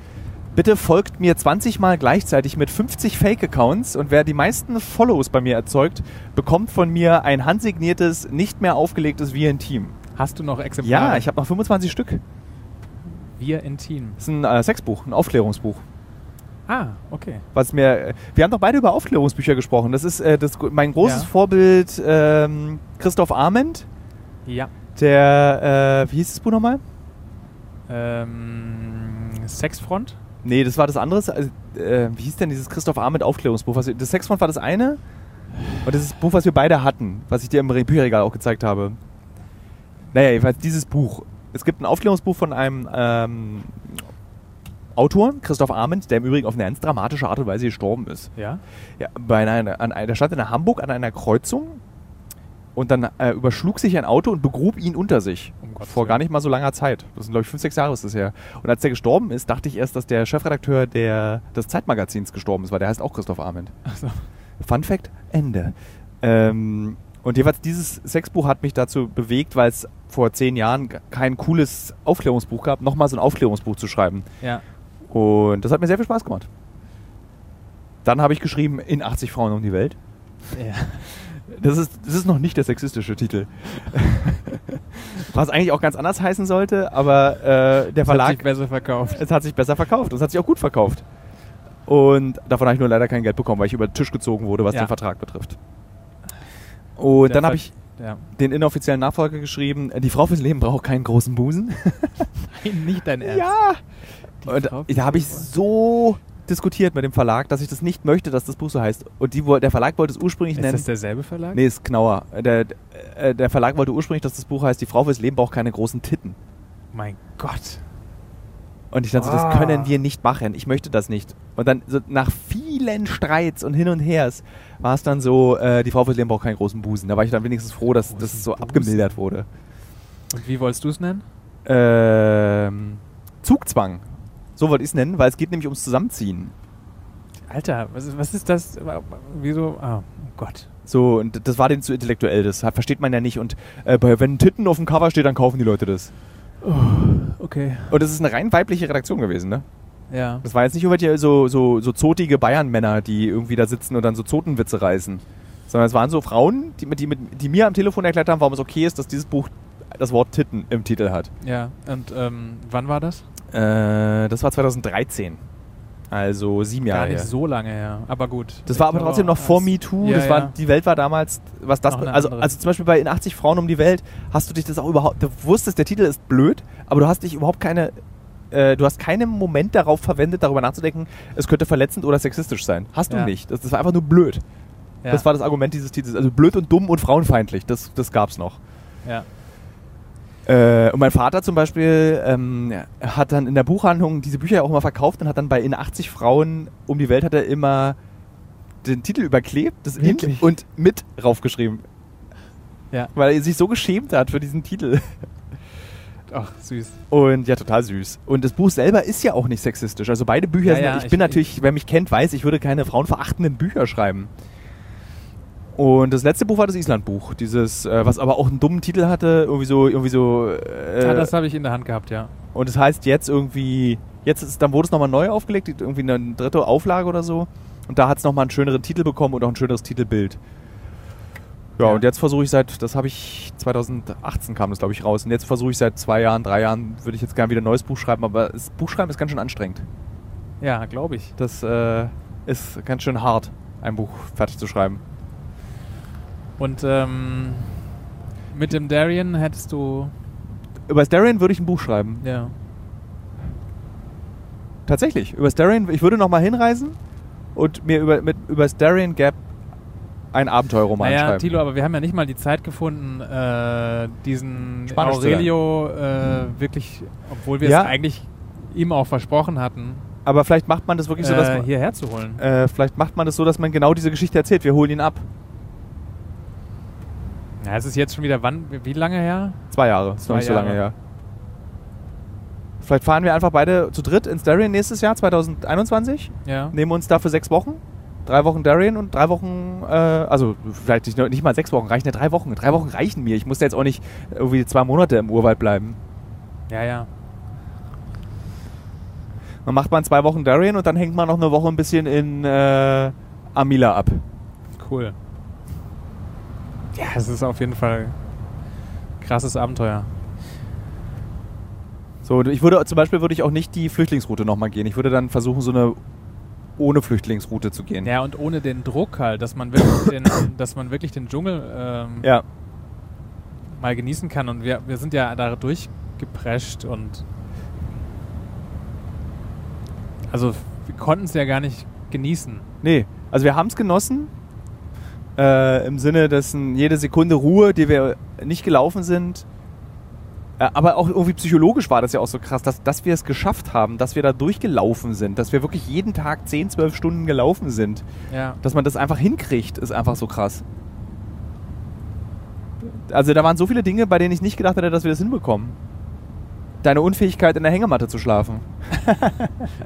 Bitte folgt mir zwanzig Mal gleichzeitig mit fünfzig Fake-Accounts und wer die meisten Follows bei mir erzeugt, bekommt von mir ein handsigniertes, nicht mehr aufgelegtes Wir Intim. Hast du noch Exemplare? Ja, ich habe noch fünfundzwanzig Stück. Wir Intim. Das ist ein äh, Sexbuch, ein Aufklärungsbuch. Ah, okay. Was mir, wir haben doch beide über Aufklärungsbücher gesprochen. Das ist äh, das, mein großes ja. Vorbild ähm, Christoph Arment. Ja. Der, äh, wie hieß das Buch nochmal? Ähm, Sexfront? Nee, das war das andere. Also, äh, wie hieß denn dieses Christoph Arment Aufklärungsbuch? Was, das Sexfront war das eine und das ist das Buch, was wir beide hatten, was ich dir im Bücherregal auch gezeigt habe. Naja, jedenfalls dieses Buch. Es gibt ein Aufklärungsbuch von einem ähm, Autor, Christoph Arment, der im Übrigen auf eine ganz dramatische Art und Weise gestorben ist. Ja? Ja, bei einer, an einer, der stand in Hamburg an einer Kreuzung. Und dann äh, überschlug sich ein Auto und begrub ihn unter sich. Um vor gar nicht mal so langer Zeit. Das sind, glaube ich, fünf, sechs Jahre ist das her. Und als der gestorben ist, dachte ich erst, dass der Chefredakteur der, des Zeitmagazins gestorben ist, weil der heißt auch Christoph Arment. Ach so. Fun Fact, Ende. Ähm, und jeweils dieses Sexbuch hat mich dazu bewegt, weil es vor zehn Jahren kein cooles Aufklärungsbuch gab, nochmal so ein Aufklärungsbuch zu schreiben. Ja. Und das hat mir sehr viel Spaß gemacht. Dann habe ich geschrieben, In achtzig Frauen um die Welt. Ja. Das ist, das ist noch nicht der sexistische Titel. Was eigentlich auch ganz anders heißen sollte, aber äh, der Verlag... Es hat sich besser verkauft. Es hat sich besser verkauft und es hat sich auch gut verkauft. Und davon habe ich nur leider kein Geld bekommen, weil ich über den Tisch gezogen wurde, was ja. den Vertrag betrifft. Und der dann habe ich ja. den inoffiziellen Nachfolger geschrieben, Die Frau fürs Leben braucht keinen großen Busen. Nein, nicht dein Ernst. Ja! Und da habe ich so... diskutiert mit dem Verlag, dass ich das nicht möchte, dass das Buch so heißt. Und die, der Verlag wollte es ursprünglich ist nennen... Ist das derselbe Verlag? Nee, ist Knauer. Der, der Verlag wollte ursprünglich, dass das Buch heißt, Die Frau fürs Leben braucht keine großen Titten. Mein Gott. Und ich dachte, oh. so, das können wir nicht machen. Ich möchte das nicht. Und dann so, nach vielen Streits und hin und hers war es dann so, äh, Die Frau fürs Leben braucht keinen großen Busen. Da war ich dann wenigstens froh, dass das so abgemildert wurde. Und wie wolltest du es nennen? Ähm, Zugzwang. So wollte ich es nennen, weil es geht nämlich ums Zusammenziehen. Alter, was ist, was ist das? Wieso? Ah, oh Gott. So, und das war denen zu intellektuell, das versteht man ja nicht. Und äh, wenn Titten auf dem Cover steht, dann kaufen die Leute das. Oh, okay. Und das ist eine rein weibliche Redaktion gewesen, ne? Ja. Das war jetzt nicht über so, so, so zotige Bayern-Männer, die irgendwie da sitzen und dann so Zotenwitze reißen. Sondern es waren so Frauen, die, die, mit, die mir am Telefon erklärt haben, warum es okay ist, dass dieses Buch das Wort Titten im Titel hat. Ja, und ähm, wann war das? Das war zwanzig dreizehn, also sieben Jahre. Gar nicht her. So lange her, aber gut. Das ich war aber trotzdem noch vor MeToo, ja, ja. Die Welt war damals, was das, also, also zum Beispiel bei In achtzig Frauen um die Welt hast du dich das auch überhaupt, du wusstest, der Titel ist blöd, aber du hast dich überhaupt keine äh, du hast keinen Moment darauf verwendet, darüber nachzudenken, es könnte verletzend oder sexistisch sein. Hast du ja. nicht. Das, das war einfach nur blöd. Ja. Das war das Argument dieses Titels. Also blöd und dumm und frauenfeindlich. Das, das gab's noch. Ja. Äh, und mein Vater zum Beispiel ähm, hat dann in der Buchhandlung diese Bücher ja auch immer verkauft und hat dann bei In achtzig Frauen um die Welt hat er immer den Titel überklebt, das In und Mit raufgeschrieben. Ja. Weil er sich so geschämt hat für diesen Titel. Ach, süß. Und ja, total süß. Und das Buch selber ist ja auch nicht sexistisch. Also beide Bücher ja, sind, ja, ich, ich bin ich, natürlich, wer mich kennt, weiß, ich würde keine frauenverachtenden Bücher schreiben. Und das letzte Buch war das Island-Buch, dieses, äh, was aber auch einen dummen Titel hatte, irgendwie so, irgendwie so. Äh, ja, das habe ich in der Hand gehabt, ja. Und das heißt jetzt irgendwie, jetzt ist, dann wurde es nochmal neu aufgelegt, irgendwie eine dritte Auflage oder so. Und da hat es nochmal einen schöneren Titel bekommen und auch ein schöneres Titelbild. Ja, ja. Und jetzt versuche ich seit, das habe ich, zwanzig achtzehn kam das glaube ich raus. Und jetzt versuche ich seit zwei Jahren, drei Jahren, würde ich jetzt gerne wieder ein neues Buch schreiben, aber das Buchschreiben ist ganz schön anstrengend. Ja, glaube ich. Das äh, ist ganz schön hart, ein Buch fertig zu schreiben. Und ähm, mit dem Darien hättest du... Über das Darien würde ich ein Buch schreiben. Ja. Tatsächlich. Über das Darien, ich würde nochmal hinreisen und mir über, mit, über das Darien Gap ein Abenteuerroman naja, schreiben. Ja, Thilo, aber wir haben ja nicht mal die Zeit gefunden, äh, diesen Spanisch Aurelio äh, mhm. wirklich, obwohl wir ja. es eigentlich ihm auch versprochen hatten. Aber vielleicht macht man das wirklich äh, so, dass man... hierher zu holen. Äh, vielleicht macht man das so, dass man genau diese Geschichte erzählt. Wir holen ihn ab. Ja, es ist jetzt schon wieder, wann, wie lange her? Zwei Jahre, das ist noch nicht so lange her. Vielleicht fahren wir einfach beide zu dritt ins Darien nächstes Jahr, zwanzig einundzwanzig. Ja. Nehmen uns dafür sechs Wochen. Drei Wochen Darien und drei Wochen, äh, also vielleicht nicht, nicht mal sechs Wochen, reichen ja drei Wochen. Drei Wochen reichen mir. Ich muss jetzt auch nicht irgendwie zwei Monate im Urwald bleiben. Ja, ja. Dann macht man zwei Wochen Darien und dann hängt man noch eine Woche ein bisschen in äh, Amila ab. Cool. Ja, es ist auf jeden Fall ein krasses Abenteuer. So, ich würde zum Beispiel würde ich auch nicht die Flüchtlingsroute nochmal gehen. Ich würde dann versuchen, so eine ohne Flüchtlingsroute zu gehen. Ja, und ohne den Druck halt, dass man wirklich den, dass man wirklich den Dschungel ähm, ja. mal genießen kann. Und wir, wir sind ja da durchgeprescht und also wir konnten es ja gar nicht genießen. Nee, also wir haben es genossen. Äh, im Sinne dessen jede Sekunde Ruhe, die wir nicht gelaufen sind. Äh, aber auch irgendwie psychologisch war das ja auch so krass, dass, dass wir es geschafft haben, dass wir da durchgelaufen sind, dass wir wirklich jeden Tag zehn, zwölf Stunden gelaufen sind. Ja. Dass man das einfach hinkriegt, ist einfach so krass. Also da waren so viele Dinge, bei denen ich nicht gedacht hätte, dass wir das hinbekommen. Deine Unfähigkeit, in der Hängematte zu schlafen.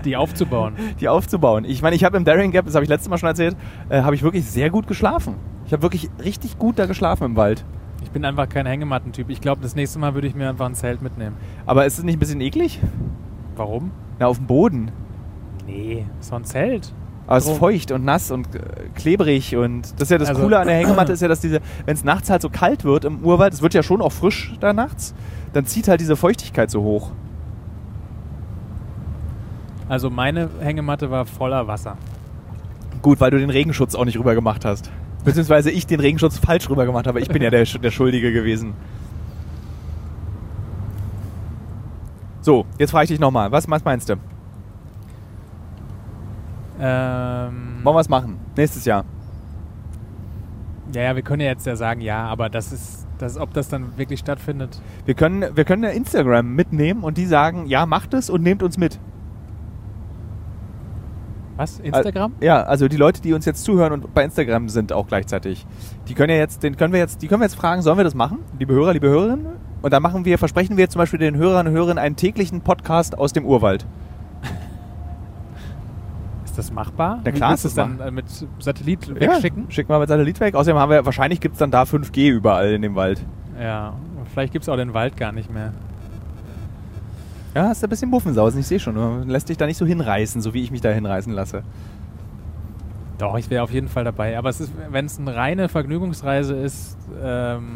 Die aufzubauen. Die aufzubauen. Ich meine, ich habe im Darien Gap, das habe ich letztes Mal schon erzählt, äh, habe ich wirklich sehr gut geschlafen. Ich habe wirklich richtig gut da geschlafen im Wald. Ich bin einfach kein Hängematten-Typ. Ich glaube, das nächste Mal würde ich mir einfach ein Zelt mitnehmen. Aber ist es nicht ein bisschen eklig? Warum? Na, auf dem Boden. Nee, so ein Zelt. Aber es ist feucht und nass und klebrig und das ist ja das also Coole an der Hängematte ist ja, dass diese, wenn es nachts halt so kalt wird im Urwald, es wird ja schon auch frisch da nachts, dann zieht halt diese Feuchtigkeit so hoch. Also meine Hängematte war voller Wasser. Gut, weil du den Regenschutz auch nicht rüber gemacht hast. Beziehungsweise ich den Regenschutz falsch rüber gemacht habe. Ich bin ja der, der Schuldige gewesen. So, jetzt frage ich dich nochmal. Was meinst du? Ähm, Wollen wir es machen? Nächstes Jahr. Ja, ja, wir können ja jetzt ja sagen, ja, aber das ist, das, ob das dann wirklich stattfindet. Wir können, wir können ja Instagram mitnehmen und die sagen, ja, macht es und nehmt uns mit. Was? Instagram? Al- ja, also die Leute, die uns jetzt zuhören und bei Instagram sind auch gleichzeitig, die können ja jetzt, den können wir jetzt, die können wir jetzt fragen, sollen wir das machen? Liebe Hörer, liebe Hörerinnen? Und dann machen wir, versprechen wir zum Beispiel den Hörern und Hörerinnen einen täglichen Podcast aus dem Urwald. Das machbar? Na klar, ist das dann machen. Mit Satellit wegschicken? Ja, schicken wir mit Satellit weg. Außerdem haben wir, wahrscheinlich gibt es dann da fünf G überall in dem Wald. Ja, und vielleicht gibt es auch den Wald gar nicht mehr. Ja, hast du ein bisschen Muffensausen, ich sehe schon. Du lässt dich da nicht so hinreißen, so wie ich mich da hinreißen lasse. Doch, ich wäre auf jeden Fall dabei. Aber wenn es eine reine Vergnügungsreise ist... Ähm,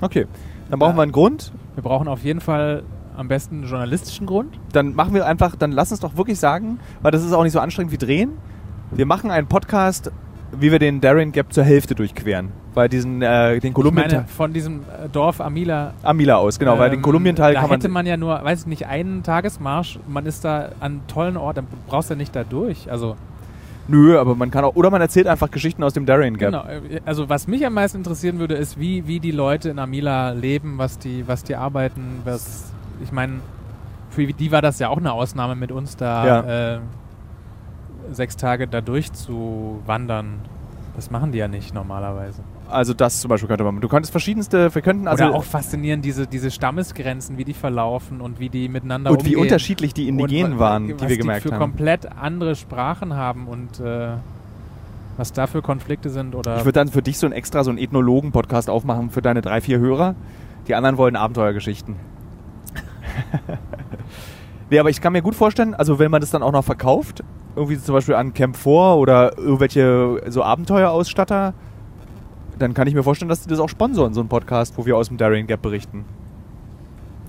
okay, dann brauchen da, wir einen Grund. Wir brauchen auf jeden Fall... Am besten einen journalistischen Grund. Dann machen wir einfach, dann lass uns doch wirklich sagen, weil das ist auch nicht so anstrengend wie drehen. Wir machen einen Podcast, wie wir den Darien Gap zur Hälfte durchqueren. Weil diesen, äh, den Kolumbien-Teil... Ich meine, von diesem Dorf Amila... Amila aus, genau, ähm, weil den Kolumbien-Teil kann man... Da hätte man ja nur, weiß ich nicht, einen Tagesmarsch, man ist da an einem tollen Ort, dann brauchst du ja nicht da durch, also... Nö, aber man kann auch... Oder man erzählt einfach Geschichten aus dem Darien Gap. Genau, also was mich am meisten interessieren würde, ist, wie, wie die Leute in Amila leben, was die, was die arbeiten, was... Ich meine, für die war das ja auch eine Ausnahme mit uns da, ja. äh, sechs Tage da durchzuwandern. Das machen die ja nicht normalerweise. Also das zum Beispiel könnte man. Du könntest verschiedenste, wir könnten also... Oder auch faszinierend, diese, diese Stammesgrenzen, wie die verlaufen und wie die miteinander und umgehen. Und wie unterschiedlich die Indigenen und, waren, die wir gemerkt haben. Was die für haben. Komplett andere Sprachen haben und äh, was da für Konflikte sind oder... Ich würde dann für dich so ein extra, so einen Ethnologen-Podcast aufmachen für deine drei, vier Hörer. Die anderen wollen Abenteuergeschichten. Nee, aber ich kann mir gut vorstellen, also wenn man das dann auch noch verkauft, irgendwie zum Beispiel an Camp vier oder irgendwelche so Abenteuerausstatter... Dann kann ich mir vorstellen, dass die das auch sponsoren, so einen Podcast, wo wir aus dem Darien Gap berichten.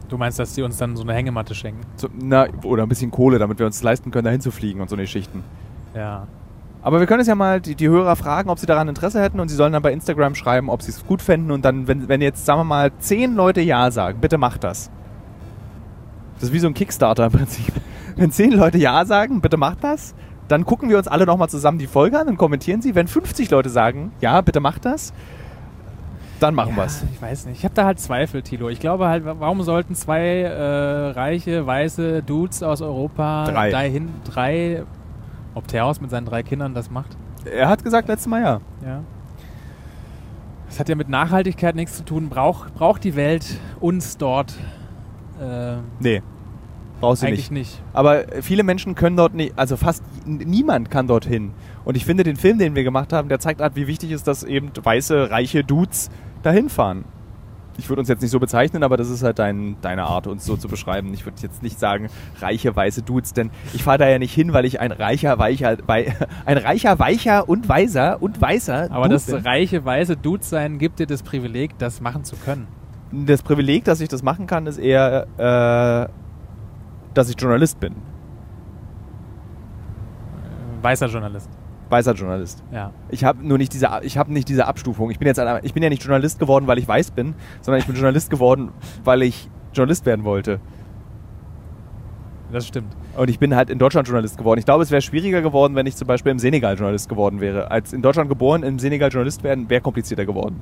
Du meinst, dass die uns dann so eine Hängematte schenken? So, na, oder ein bisschen Kohle, damit wir uns leisten können, da hinzufliegen und so eine Schichten. Ja. Aber wir können es ja mal die, die Hörer fragen, ob sie daran Interesse hätten und sie sollen dann bei Instagram schreiben, ob sie es gut fänden und dann, wenn, wenn jetzt, sagen wir mal, zehn Leute Ja sagen, bitte macht das. Das ist wie so ein Kickstarter im Prinzip. Wenn zehn Leute Ja sagen, bitte macht das. Dann gucken wir uns alle nochmal zusammen die Folge an und kommentieren sie. Wenn fünfzig Leute sagen, ja, bitte macht das, dann machen ja, wir es. Ich weiß nicht. Ich habe da halt Zweifel, Thilo. Ich glaube halt, warum sollten zwei äh, reiche, weiße Dudes aus Europa drei. dahin, drei, ob Terhorst mit seinen drei Kindern das macht? Er hat gesagt, letztes Mal ja. ja. Das hat ja mit Nachhaltigkeit nichts zu tun. Braucht brauch die Welt uns dort? Äh, nee. Brauchst du eigentlich nicht. nicht. Aber viele Menschen können dort nicht, also fast niemand kann dorthin. Und ich finde den Film, den wir gemacht haben, der zeigt halt, wie wichtig ist, dass eben weiße, reiche Dudes dahin fahren. Ich würde uns jetzt nicht so bezeichnen, aber das ist halt dein, deine Art, uns so zu beschreiben. Ich würde jetzt nicht sagen, reiche, weiße Dudes, denn ich fahre da ja nicht hin, weil ich ein reicher, weicher, wei, ein reicher, weicher und weiser und weißer Aber Dude das bin. Reiche, weiße Dude sein gibt dir das Privileg, das machen zu können. Das Privileg, dass ich das machen kann, ist eher... Äh, dass ich Journalist bin. Weißer Journalist. Weißer Journalist. Ja. Ich habe nur nicht diese, ich habe nicht diese Abstufung. Ich bin jetzt, ein, ich bin ja nicht Journalist geworden, weil ich weiß bin, sondern ich bin Journalist geworden, weil ich Journalist werden wollte. Das stimmt. Und ich bin halt in Deutschland Journalist geworden. Ich glaube, es wäre schwieriger geworden, wenn ich zum Beispiel im Senegal Journalist geworden wäre. Als in Deutschland geboren, im Senegal Journalist werden, wäre komplizierter geworden.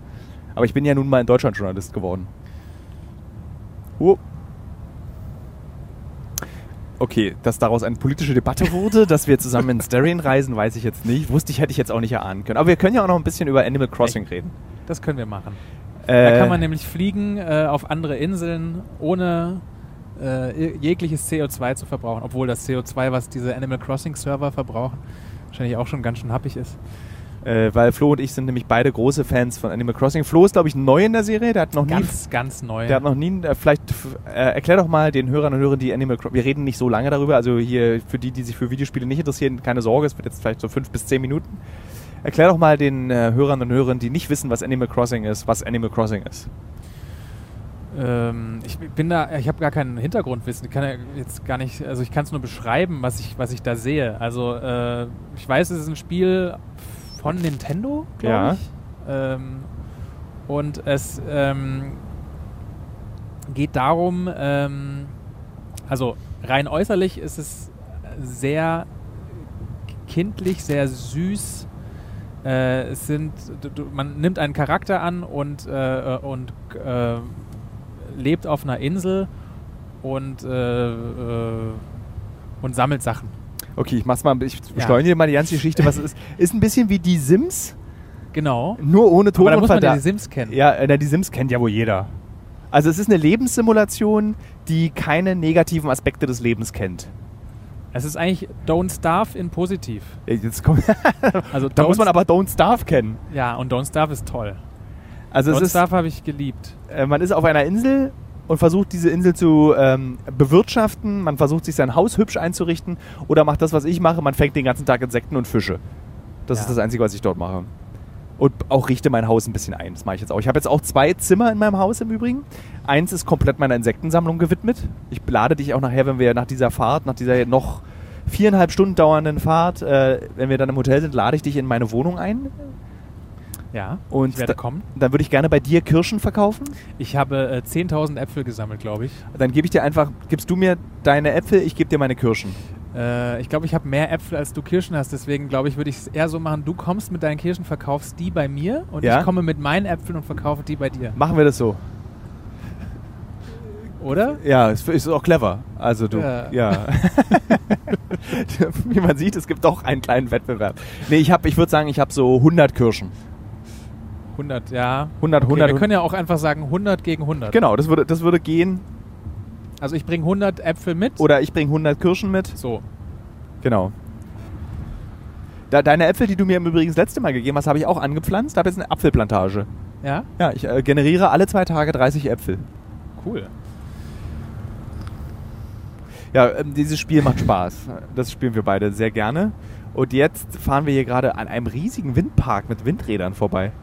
Aber ich bin ja nun mal in Deutschland Journalist geworden. Oh. Okay, dass daraus eine politische Debatte wurde, dass wir zusammen ins Darien reisen, weiß ich jetzt nicht. Wusste ich, hätte ich jetzt auch nicht erahnen können. Aber wir können ja auch noch ein bisschen über Animal Crossing Echt? reden. Das können wir machen. Äh, da kann man nämlich fliegen äh, auf andere Inseln, ohne äh, jegliches C O zwei zu verbrauchen. Obwohl das C O zwei, was diese Animal Crossing Server verbrauchen, wahrscheinlich auch schon ganz schön happig ist. Äh, weil Flo und ich sind nämlich beide große Fans von Animal Crossing. Flo ist, glaube ich, neu in der Serie. Der hat noch ganz, nie, ganz neu. Der hat noch nie. Äh, vielleicht äh, erklär doch mal den Hörern und Hörern, die Animal Crossing. Wir reden nicht so lange darüber. Also hier für die, die sich für Videospiele nicht interessieren, keine Sorge. Es wird jetzt vielleicht so fünf bis zehn Minuten. Erklär doch mal den äh, Hörern und Hörern, die nicht wissen, was Animal Crossing ist, was Animal Crossing ist. Ähm, ich bin da. Ich habe gar keinen Hintergrundwissen. Ich kann ja jetzt gar nicht. Also ich kann es nur beschreiben, was ich was ich da sehe. Also äh, ich weiß, es ist ein Spiel. Von Nintendo, glaube ja. ich. Ähm, und es ähm, geht darum, ähm, also rein äußerlich ist es sehr kindlich, sehr süß. Äh, es sind, du, man nimmt einen Charakter an und, äh, und äh, lebt auf einer Insel und, äh, äh, und sammelt Sachen. Okay, ich mach's mal, ich beschleunige ja. mal die ganze Geschichte, was es ist. Ist ein bisschen wie Die Sims. Genau. Nur ohne Ton und Verdacht. Aber da muss man ja Die Sims kennen. Ja, äh, Die Sims kennt ja wohl jeder. Also es ist eine Lebenssimulation, die keine negativen Aspekte des Lebens kennt. Es ist eigentlich Don't Starve in positiv. Ja, jetzt kommt also da muss man aber Don't Starve kennen. Ja, und Don't Starve ist toll. Also Don't Starve habe ich geliebt. Äh, man ist auf einer Insel... Und versucht, diese Insel zu ähm, bewirtschaften. Man versucht, sich sein Haus hübsch einzurichten. Oder macht das, was ich mache. Man fängt den ganzen Tag Insekten und Fische. Das ja. ist das Einzige, was ich dort mache. Und auch richte mein Haus ein bisschen ein. Das mache ich jetzt auch. Ich habe jetzt auch zwei Zimmer in meinem Haus im Übrigen. Eins ist komplett meiner Insektensammlung gewidmet. Ich lade dich auch nachher, wenn wir nach dieser Fahrt, nach dieser noch viereinhalb Stunden dauernden Fahrt, äh, wenn wir dann im Hotel sind, lade ich dich in meine Wohnung ein. Ja, und ich werde da, kommen. Dann würde ich gerne bei dir Kirschen verkaufen. Ich habe äh, zehntausend Äpfel gesammelt, glaube ich. Dann gebe ich dir einfach, gibst du mir deine Äpfel, ich gebe dir meine Kirschen. Äh, ich glaube, ich habe mehr Äpfel, als du Kirschen hast. Deswegen, glaube ich, würde ich es eher so machen, du kommst mit deinen Kirschen, verkaufst die bei mir und ja? ich komme mit meinen Äpfeln und verkaufe die bei dir. Machen wir das so. Oder? Ja, es ist auch clever. Also du, ja. ja. Wie man sieht, es gibt doch einen kleinen Wettbewerb. Nee, ich habe, ich würde sagen, ich habe so hundert Kirschen. hundert, ja. hundert, okay, hundert. Wir können ja auch einfach sagen hundert gegen hundert. Genau, das würde, das würde gehen. Also ich bringe hundert Äpfel mit. Oder ich bringe hundert Kirschen mit. So. Genau. Da, deine Äpfel, die du mir übrigens das letzte Mal gegeben hast, habe ich auch angepflanzt. Da habe ich jetzt eine Apfelplantage. Ja? Ja, ich äh, generiere alle zwei Tage dreißig Äpfel. Cool. Ja, dieses Spiel macht Spaß. Das spielen wir beide sehr gerne. Und jetzt fahren wir hier gerade an einem riesigen Windpark mit Windrädern vorbei.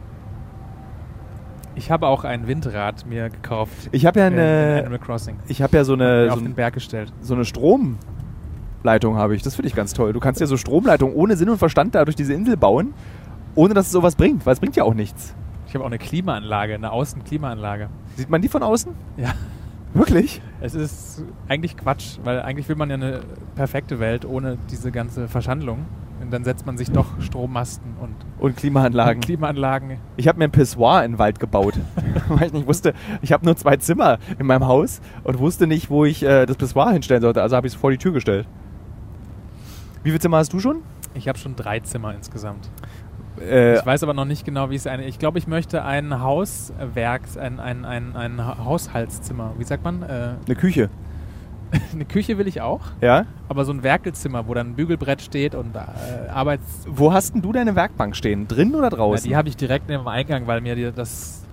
Ich habe auch ein Windrad mir gekauft. Ich habe ja eine... In Animal Crossing. Ich habe ja so eine... So auf den Berg gestellt. So eine Stromleitung habe ich. Das finde ich ganz toll. Du kannst ja so Stromleitungen ohne Sinn und Verstand da durch diese Insel bauen, ohne dass es sowas bringt. Weil es bringt ja auch nichts. Ich habe auch eine Klimaanlage, eine Außenklimaanlage. Sieht man die von außen? Ja. Wirklich? Es ist eigentlich Quatsch, weil eigentlich will man ja eine perfekte Welt ohne diese ganze Verschandlung. Und dann setzt man sich doch Strommasten und... Und Klimaanlagen. Und Klimaanlagen. Ich habe mir ein Pissoir in den Wald gebaut, weil ich nicht wusste, ich habe nur zwei Zimmer in meinem Haus und wusste nicht, wo ich äh, das Pissoir hinstellen sollte. Also habe ich es vor die Tür gestellt. Wie viele Zimmer hast du schon? Ich habe schon drei Zimmer insgesamt. Ich weiß aber noch nicht genau, wie es eine... Ich glaube, ich möchte ein Hauswerks, ein, ein, ein, ein Haushaltszimmer, wie sagt man? Äh, eine Küche. Eine Küche will ich auch. Ja. Aber so ein Werkelzimmer, wo dann ein Bügelbrett steht und äh, Arbeits... Wo hast denn du deine Werkbank stehen? Drin oder draußen? Ja, die habe ich direkt neben dem Eingang, weil mir die, das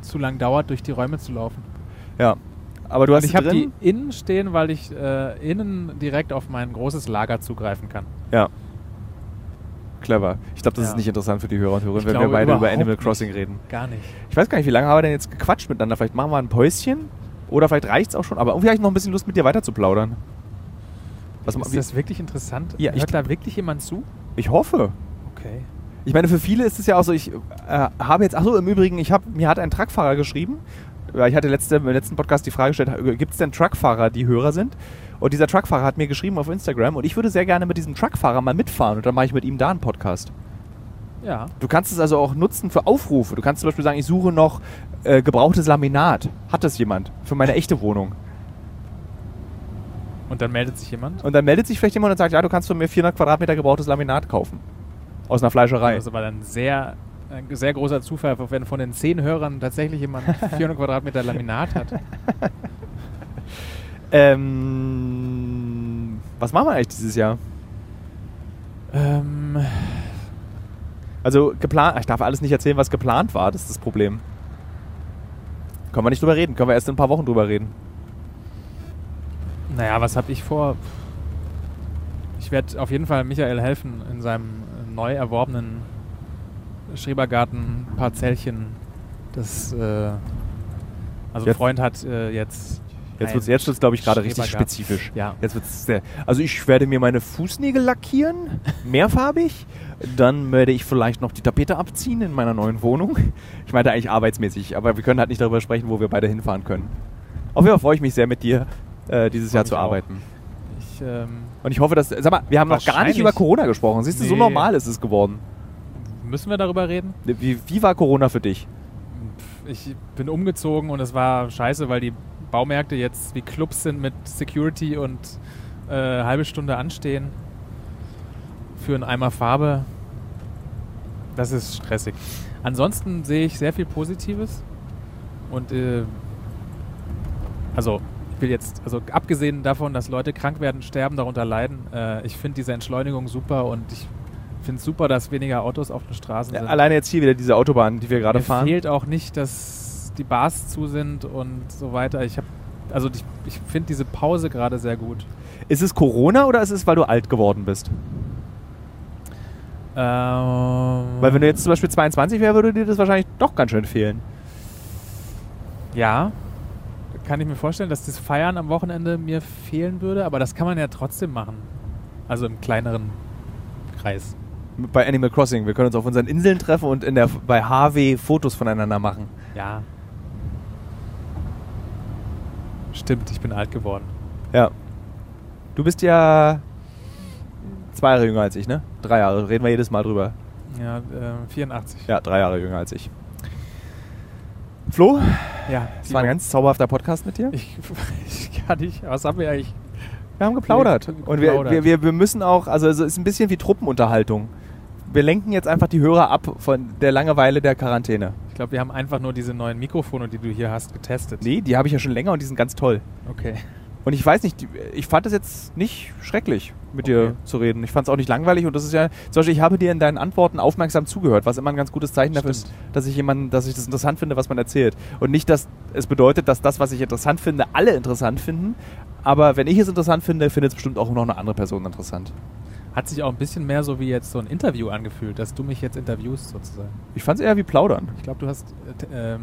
zu lang dauert, durch die Räume zu laufen. Ja. Aber du hast und ich habe die innen stehen, weil ich äh, innen direkt auf mein großes Lager zugreifen kann. Ja. Clever. Ich glaube, das ja. ist nicht interessant für die Hörer und Hörerinnen, wenn wir beide über Animal Crossing nicht. reden. Gar nicht. Ich weiß gar nicht, wie lange haben wir denn jetzt gequatscht miteinander? Vielleicht machen wir ein Päuschen oder vielleicht reicht es auch schon. Aber irgendwie habe ich noch ein bisschen Lust, mit dir weiter zu plaudern. Was ist man, das wirklich interessant? Ja, Hört ich, da wirklich jemand zu? Ich hoffe. Okay. Ich meine, für viele ist es ja auch so, ich äh, habe jetzt, achso, im Übrigen, ich hab, mir hat ein Truckfahrer geschrieben, ich hatte letzte, im letzten Podcast die Frage gestellt, gibt es denn Truckfahrer, die Hörer sind? Und dieser Truckfahrer hat mir geschrieben auf Instagram und ich würde sehr gerne mit diesem Truckfahrer mal mitfahren und dann mache ich mit ihm da einen Podcast. Ja. Du kannst es also auch nutzen für Aufrufe. Du kannst zum Beispiel sagen, ich suche noch äh, gebrauchtes Laminat. Hat das jemand? Für meine echte Wohnung. Und dann meldet sich jemand? Und dann meldet sich vielleicht jemand und sagt, ja, du kannst von mir vierhundert Quadratmeter gebrauchtes Laminat kaufen. Aus einer Fleischerei. Das ist aber dann sehr... Ein sehr großer Zufall, wenn von den zehn Hörern tatsächlich jemand vierhundert Quadratmeter Laminat hat. ähm, was machen wir eigentlich dieses Jahr? Ähm. Also geplant, ich darf alles nicht erzählen, was geplant war, das ist das Problem. Können wir nicht drüber reden, können wir erst in ein paar Wochen drüber reden. Naja, was habe ich vor? Ich werde auf jeden Fall Michael helfen in seinem neu erworbenen Schrebergarten, ein paar Parzellchen. Das, äh, also ein Freund hat äh, jetzt... Jetzt wird es, jetzt wird's, glaube ich, gerade richtig spezifisch. Ja. Jetzt wird's sehr, also ich werde mir meine Fußnägel lackieren, mehrfarbig. Dann werde ich vielleicht noch die Tapete abziehen in meiner neuen Wohnung. Ich meinte eigentlich arbeitsmäßig, aber wir können halt nicht darüber sprechen, wo wir beide hinfahren können. Auf jeden Fall freue ich mich sehr, mit dir äh, dieses Jahr zu arbeiten. Ich, ähm, Und ich hoffe, dass... Sag mal, wir haben noch gar nicht über Corona gesprochen. Siehst du, nee. So normal ist es geworden. Müssen wir darüber reden? Wie, wie war Corona für dich? Ich bin umgezogen und es war scheiße, weil die Baumärkte jetzt wie Clubs sind mit Security und äh, halbe Stunde anstehen für einen Eimer Farbe. Das ist stressig. Ansonsten sehe ich sehr viel Positives und äh, also ich will jetzt, also abgesehen davon, dass Leute krank werden, sterben, darunter leiden, äh, ich finde diese Entschleunigung super und ich Ich finde es super, dass weniger Autos auf den Straßen sind. Ja, alleine jetzt hier wieder diese Autobahn, die wir gerade fahren. Mir fehlt auch nicht, dass die Bars zu sind und so weiter. Ich hab, also ich, ich finde diese Pause gerade sehr gut. Ist es Corona oder ist es, weil du alt geworden bist? Ähm, weil wenn du jetzt zum Beispiel zweiundzwanzig wärst, würde dir das wahrscheinlich doch ganz schön fehlen. Ja, kann ich mir vorstellen, dass das Feiern am Wochenende mir fehlen würde. Aber das kann man ja trotzdem machen. Also im kleineren Kreis. bei Animal Crossing. Wir können uns auf unseren Inseln treffen und in der, bei H W Fotos voneinander machen. Ja. Stimmt, ich bin alt geworden. Ja. Du bist ja zwei Jahre jünger als ich, ne? Drei Jahre, reden wir jedes Mal drüber. Ja, äh, vierundachtzig. Ja, drei Jahre jünger als ich. Flo? Ja. Es war ein ganz zauberhafter Podcast mit dir. Ich, ich kann nicht. Was haben wir eigentlich? Wir haben geplaudert. Und wir, wir, wir, wir müssen auch, also es ist ein bisschen wie Truppenunterhaltung. Wir lenken jetzt einfach die Hörer ab von der Langeweile der Quarantäne. Ich glaube, wir haben einfach nur diese neuen Mikrofone, die du hier hast, getestet. Nee, die habe ich ja schon länger und die sind ganz toll. Okay. Und ich weiß nicht, ich fand es jetzt nicht schrecklich, mit okay. dir zu reden. Ich fand es auch nicht langweilig und das ist ja, zum Beispiel, ich habe dir in deinen Antworten aufmerksam zugehört, was immer ein ganz gutes Zeichen dafür ist, dass ich jemanden, dass ich das interessant finde, was man erzählt. Und nicht, dass es bedeutet, dass das, was ich interessant finde, alle interessant finden. Aber wenn ich es interessant finde, findet es bestimmt auch noch eine andere Person interessant. Hat sich auch ein bisschen mehr so wie jetzt so ein Interview angefühlt, dass du mich jetzt interviewst sozusagen. Ich fand es eher wie Plaudern. Ich glaube, du hast äh, ähm,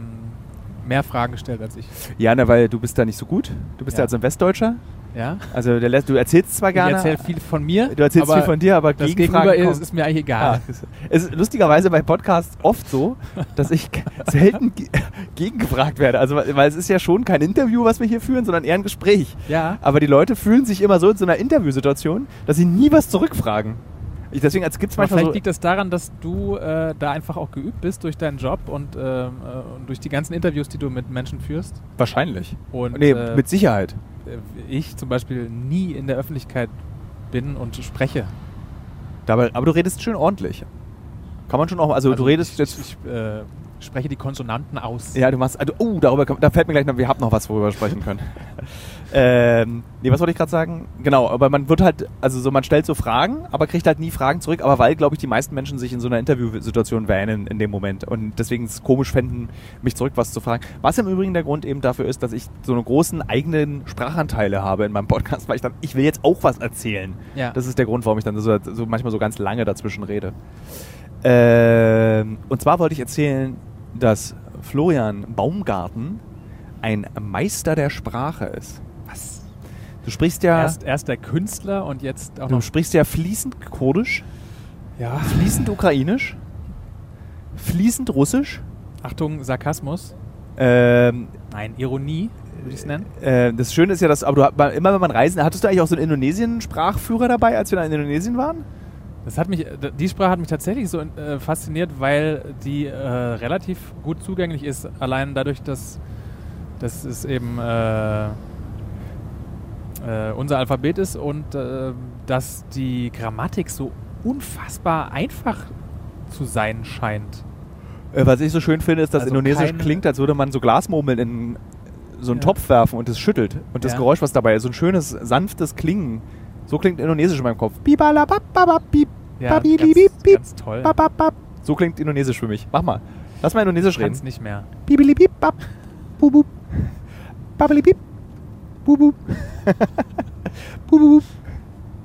mehr Fragen gestellt als ich. Ja, ne, weil du bist da nicht so gut. Du bist ja, ja als ein Westdeutscher. Ja. Also der, du erzählst zwar gerne. Ich erzähle viel von mir. Du erzählst viel von dir, aber das Gegenüber ist, ist mir eigentlich egal. Ja. Es ist lustigerweise bei Podcasts oft so, dass ich selten ge- gegengefragt werde. Also weil es ist ja schon kein Interview, was wir hier führen, sondern eher ein Gespräch. Ja. Aber die Leute fühlen sich immer so in so einer Interviewsituation, dass sie nie was zurückfragen. Ich, deswegen, also gibt's manchmal vielleicht so liegt das daran, dass du äh, da einfach auch geübt bist durch deinen Job und, äh, und durch die ganzen Interviews, die du mit Menschen führst. Wahrscheinlich. Und, nee, äh, mit Sicherheit. Ich zum Beispiel nie in der Öffentlichkeit bin und spreche. Dabei, aber du redest schön ordentlich. Kann man schon auch, also, also du redest ich, jetzt... Ich, ich äh, spreche die Konsonanten aus. Ja, du machst... Also, oh, darüber kann, da fällt mir gleich noch... Wir haben noch was, worüber wir sprechen können. ähm, nee, was wollte ich gerade sagen? Genau, aber man wird halt... Also so, man stellt so Fragen, aber kriegt halt nie Fragen zurück. Aber weil, glaube ich, die meisten Menschen sich in so einer Interviewsituation wähnen in dem Moment. Und deswegen es komisch fänden, mich zurück was zu fragen. Was im Übrigen der Grund eben dafür ist, dass ich so einen großen eigenen Sprachanteile habe in meinem Podcast. Weil ich dann... Ich will jetzt auch was erzählen. Ja. Das ist der Grund, warum ich dann so, so manchmal so ganz lange dazwischen rede. Ähm, und zwar wollte ich erzählen, dass Florian Baumgarten ein Meister der Sprache ist. Was? Du sprichst ja... Erst, erst der Künstler und jetzt auch du noch... Du sprichst ja fließend Kurdisch, ja. Fließend Ukrainisch, fließend Russisch. Achtung, Sarkasmus. Ähm, Nein, Ironie, würde ich es nennen. Äh, das Schöne ist ja, dass... Aber du, immer wenn man reisen... Hattest du eigentlich auch so einen Indonesien-Sprachführer dabei, als wir da in Indonesien waren? Das hat mich, die Sprache hat mich tatsächlich so äh, fasziniert, weil die äh, relativ gut zugänglich ist, allein dadurch, dass, dass es eben äh, äh, unser Alphabet ist und äh, dass die Grammatik so unfassbar einfach zu sein scheint. Äh, was ich so schön finde, ist, dass also Indonesisch klingt, als würde man so Glasmurmeln in so einen ja. Topf werfen und es schüttelt. Und das ja. Geräusch, was dabei ist, so ein schönes, sanftes Klingen. So klingt Indonesisch in meinem Kopf. Ja, ganz, ganz toll. So klingt Indonesisch für mich. Mach mal. Lass mal Indonesisch reden. Ich kann's nicht mehr.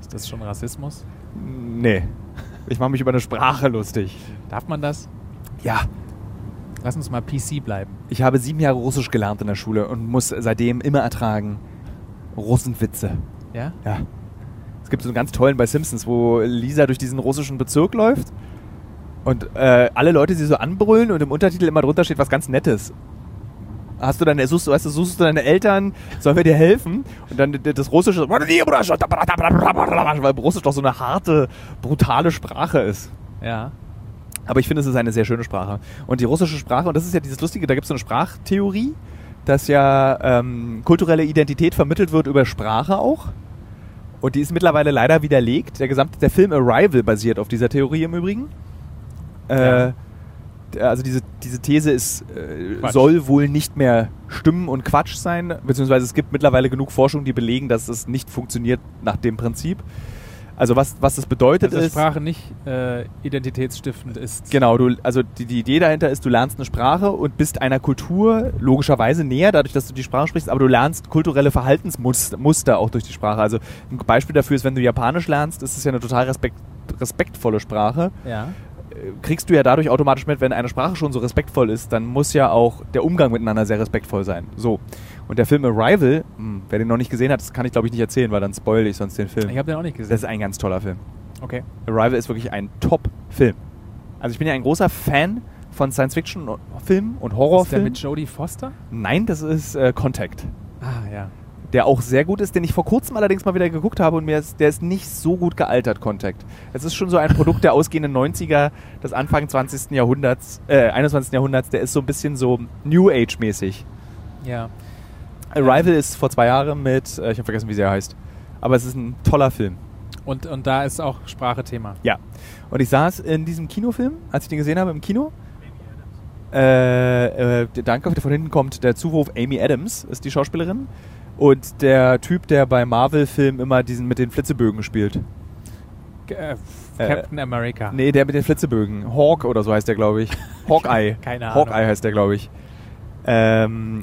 Ist das schon Rassismus? Nee. Ich mache mich über eine Sprache lustig. Darf man das? Ja. Lass uns mal P C bleiben. Ich habe sieben Jahre Russisch gelernt in der Schule und muss seitdem immer ertragen Russenwitze. Ja? Ja. Es gibt so einen ganz tollen bei Simpsons, wo Lisa durch diesen russischen Bezirk läuft und äh, alle Leute sie so anbrüllen und im Untertitel immer drunter steht was ganz Nettes. Hast du deine, suchst, weißt du, suchst du deine Eltern, sollen wir dir helfen? Und dann das Russische, weil Russisch doch so eine harte, brutale Sprache ist. Ja. Aber ich finde, es ist eine sehr schöne Sprache. Und die russische Sprache, und das ist ja dieses Lustige, da gibt es so eine Sprachtheorie, dass ja ähm, kulturelle Identität vermittelt wird über Sprache auch. Und die ist mittlerweile leider widerlegt. Der gesamte, der Film Arrival basiert auf dieser Theorie im Übrigen. Äh, ja. Also diese, diese These ist, äh, soll wohl nicht mehr stimmen und Quatsch sein. Beziehungsweise es gibt mittlerweile genug Forschung, die belegen, dass es nicht funktioniert nach dem Prinzip. Also was, was das bedeutet ist... Also dass Sprache nicht äh, identitätsstiftend ist. Genau, du, also die, die Idee dahinter ist, du lernst eine Sprache und bist einer Kultur logischerweise näher, dadurch, dass du die Sprache sprichst, aber du lernst kulturelle Verhaltensmuster auch durch die Sprache. Also ein Beispiel dafür ist, wenn du Japanisch lernst, ist es ja eine total respekt, respektvolle Sprache. Ja. Kriegst du ja dadurch automatisch mit, wenn eine Sprache schon so respektvoll ist, dann muss ja auch der Umgang miteinander sehr respektvoll sein. So. Und der Film Arrival, mh, wer den noch nicht gesehen hat, das kann ich glaube ich nicht erzählen, weil dann spoil ich sonst den Film. Ich habe den auch nicht gesehen. Das ist ein ganz toller Film. Okay. Arrival ist wirklich ein Top-Film. Also ich bin ja ein großer Fan von Science-Fiction-Filmen und Horrorfilmen. Ist der mit Jodie Foster? Nein, das ist äh, Contact. Ah, ja. Der auch sehr gut ist, den ich vor kurzem allerdings mal wieder geguckt habe und mir ist, der ist nicht so gut gealtert, Contact. Es ist schon so ein Produkt der ausgehenden neunziger, des Anfang zwanzigsten Jahrhunderts, äh, einundzwanzigsten Jahrhunderts, der ist so ein bisschen so New Age-mäßig. Ja. Arrival ähm. ist vor zwei Jahren mit, äh, ich habe vergessen, wie sie heißt, aber es ist ein toller Film. Und, und da ist auch Sprache Thema. Ja. Und ich saß in diesem Kinofilm, als ich den gesehen habe im Kino, äh, äh, danke, von hinten kommt der Zuwurf, Amy Adams ist die Schauspielerin. Und der Typ, der bei Marvel-Filmen immer diesen mit den Flitzebögen spielt. Äh, Captain äh, America. Nee, der mit den Flitzebögen. Hawk oder so heißt der, glaube ich. Hawkeye. Keine Ahnung. Hawkeye heißt der, glaube ich. Ähm,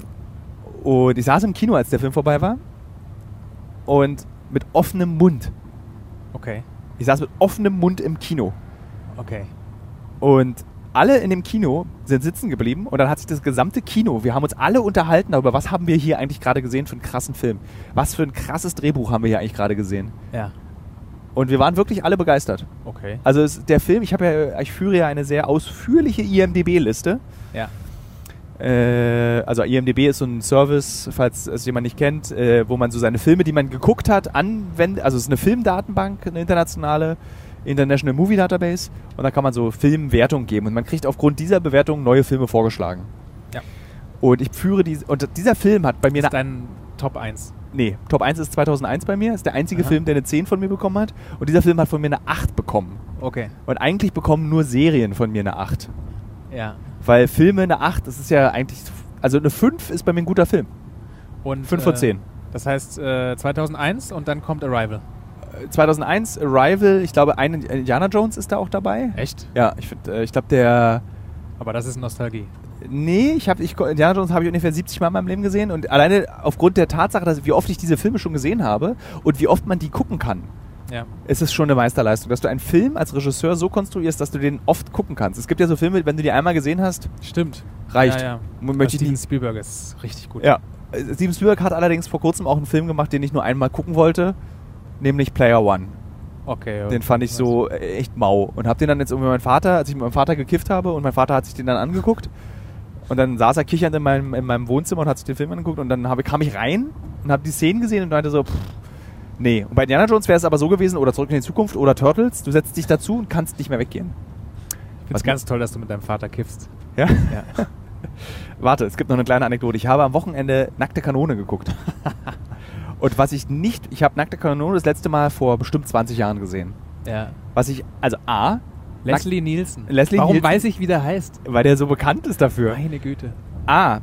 und ich saß im Kino, als der Film vorbei war. Und mit offenem Mund. Okay. Ich saß mit offenem Mund im Kino. Okay. Und alle in dem Kino sind sitzen geblieben und dann hat sich das gesamte Kino, wir haben uns alle unterhalten darüber, was haben wir hier eigentlich gerade gesehen für einen krassen Film. Was für ein krasses Drehbuch haben wir hier eigentlich gerade gesehen. Ja. Und wir waren wirklich alle begeistert. Okay. Also es, der Film, ich, ja, ich führe ja eine sehr ausführliche I M D B-Liste. Ja. Äh, also I M D B ist so ein Service, falls es jemand nicht kennt, äh, wo man so seine Filme, die man geguckt hat, anwendet. Also es ist eine Filmdatenbank, eine internationale, International Movie Database, und da kann man so Filmwertung geben und man kriegt aufgrund dieser Bewertung neue Filme vorgeschlagen. Ja. Und ich führe die und dieser Film hat bei mir ist dein Top eins. Nee, Top eins ist zweitausendeins bei mir, ist der einzige Aha. Film, der eine zehn von mir bekommen hat, und dieser Film hat von mir eine acht bekommen. Okay. Und eigentlich bekommen nur Serien von mir eine acht. Ja. Weil Filme eine acht, das ist ja eigentlich, also eine fünf ist bei mir ein guter Film. Und fünf äh, von zehn. Das heißt äh, zweitausendeins und dann kommt Arrival. zweitausendeins, Arrival, ich glaube, ein Indiana Jones ist da auch dabei. Echt? Ja, ich, ich glaube, der... Aber das ist Nostalgie. Nee, ich hab, ich, Indiana Jones habe ich ungefähr siebzig Mal in meinem Leben gesehen, und alleine aufgrund der Tatsache, dass, wie oft ich diese Filme schon gesehen habe und wie oft man die gucken kann, ja, ist es schon eine Meisterleistung, dass du einen Film als Regisseur so konstruierst, dass du den oft gucken kannst. Es gibt ja so Filme, wenn du die einmal gesehen hast... Stimmt. Reicht. Ja, ja. Steven Spielberg ist richtig gut. Ja. Steven Spielberg hat allerdings vor kurzem auch einen Film gemacht, den ich nur einmal gucken wollte, nämlich Player One. Okay. Den fand ich so echt mau. Und hab den dann jetzt irgendwie mein Vater, als ich mit meinem Vater gekifft habe, und mein Vater hat sich den dann angeguckt. Und dann saß er kichernd in meinem, in meinem Wohnzimmer und hat sich den Film angeguckt. Und dann hab, kam ich rein und hab die Szenen gesehen und meinte so, pff, nee. Und bei Indiana Jones wäre es aber so gewesen, oder Zurück in die Zukunft oder Turtles, du setzt dich dazu und kannst nicht mehr weggehen. Ich find's ganz toll, dass du mit deinem Vater kiffst. Ja? Ja. Warte, es gibt noch eine kleine Anekdote. Ich habe am Wochenende Nackte Kanone geguckt. Und was ich nicht, ich habe Nackte Kanone das letzte Mal vor bestimmt zwanzig Jahren gesehen. Ja. Was ich, also A. Leslie Nack- Nielsen. Leslie Warum Nielsen, weiß ich, wie der heißt? Weil der so bekannt ist dafür. Meine Güte. A.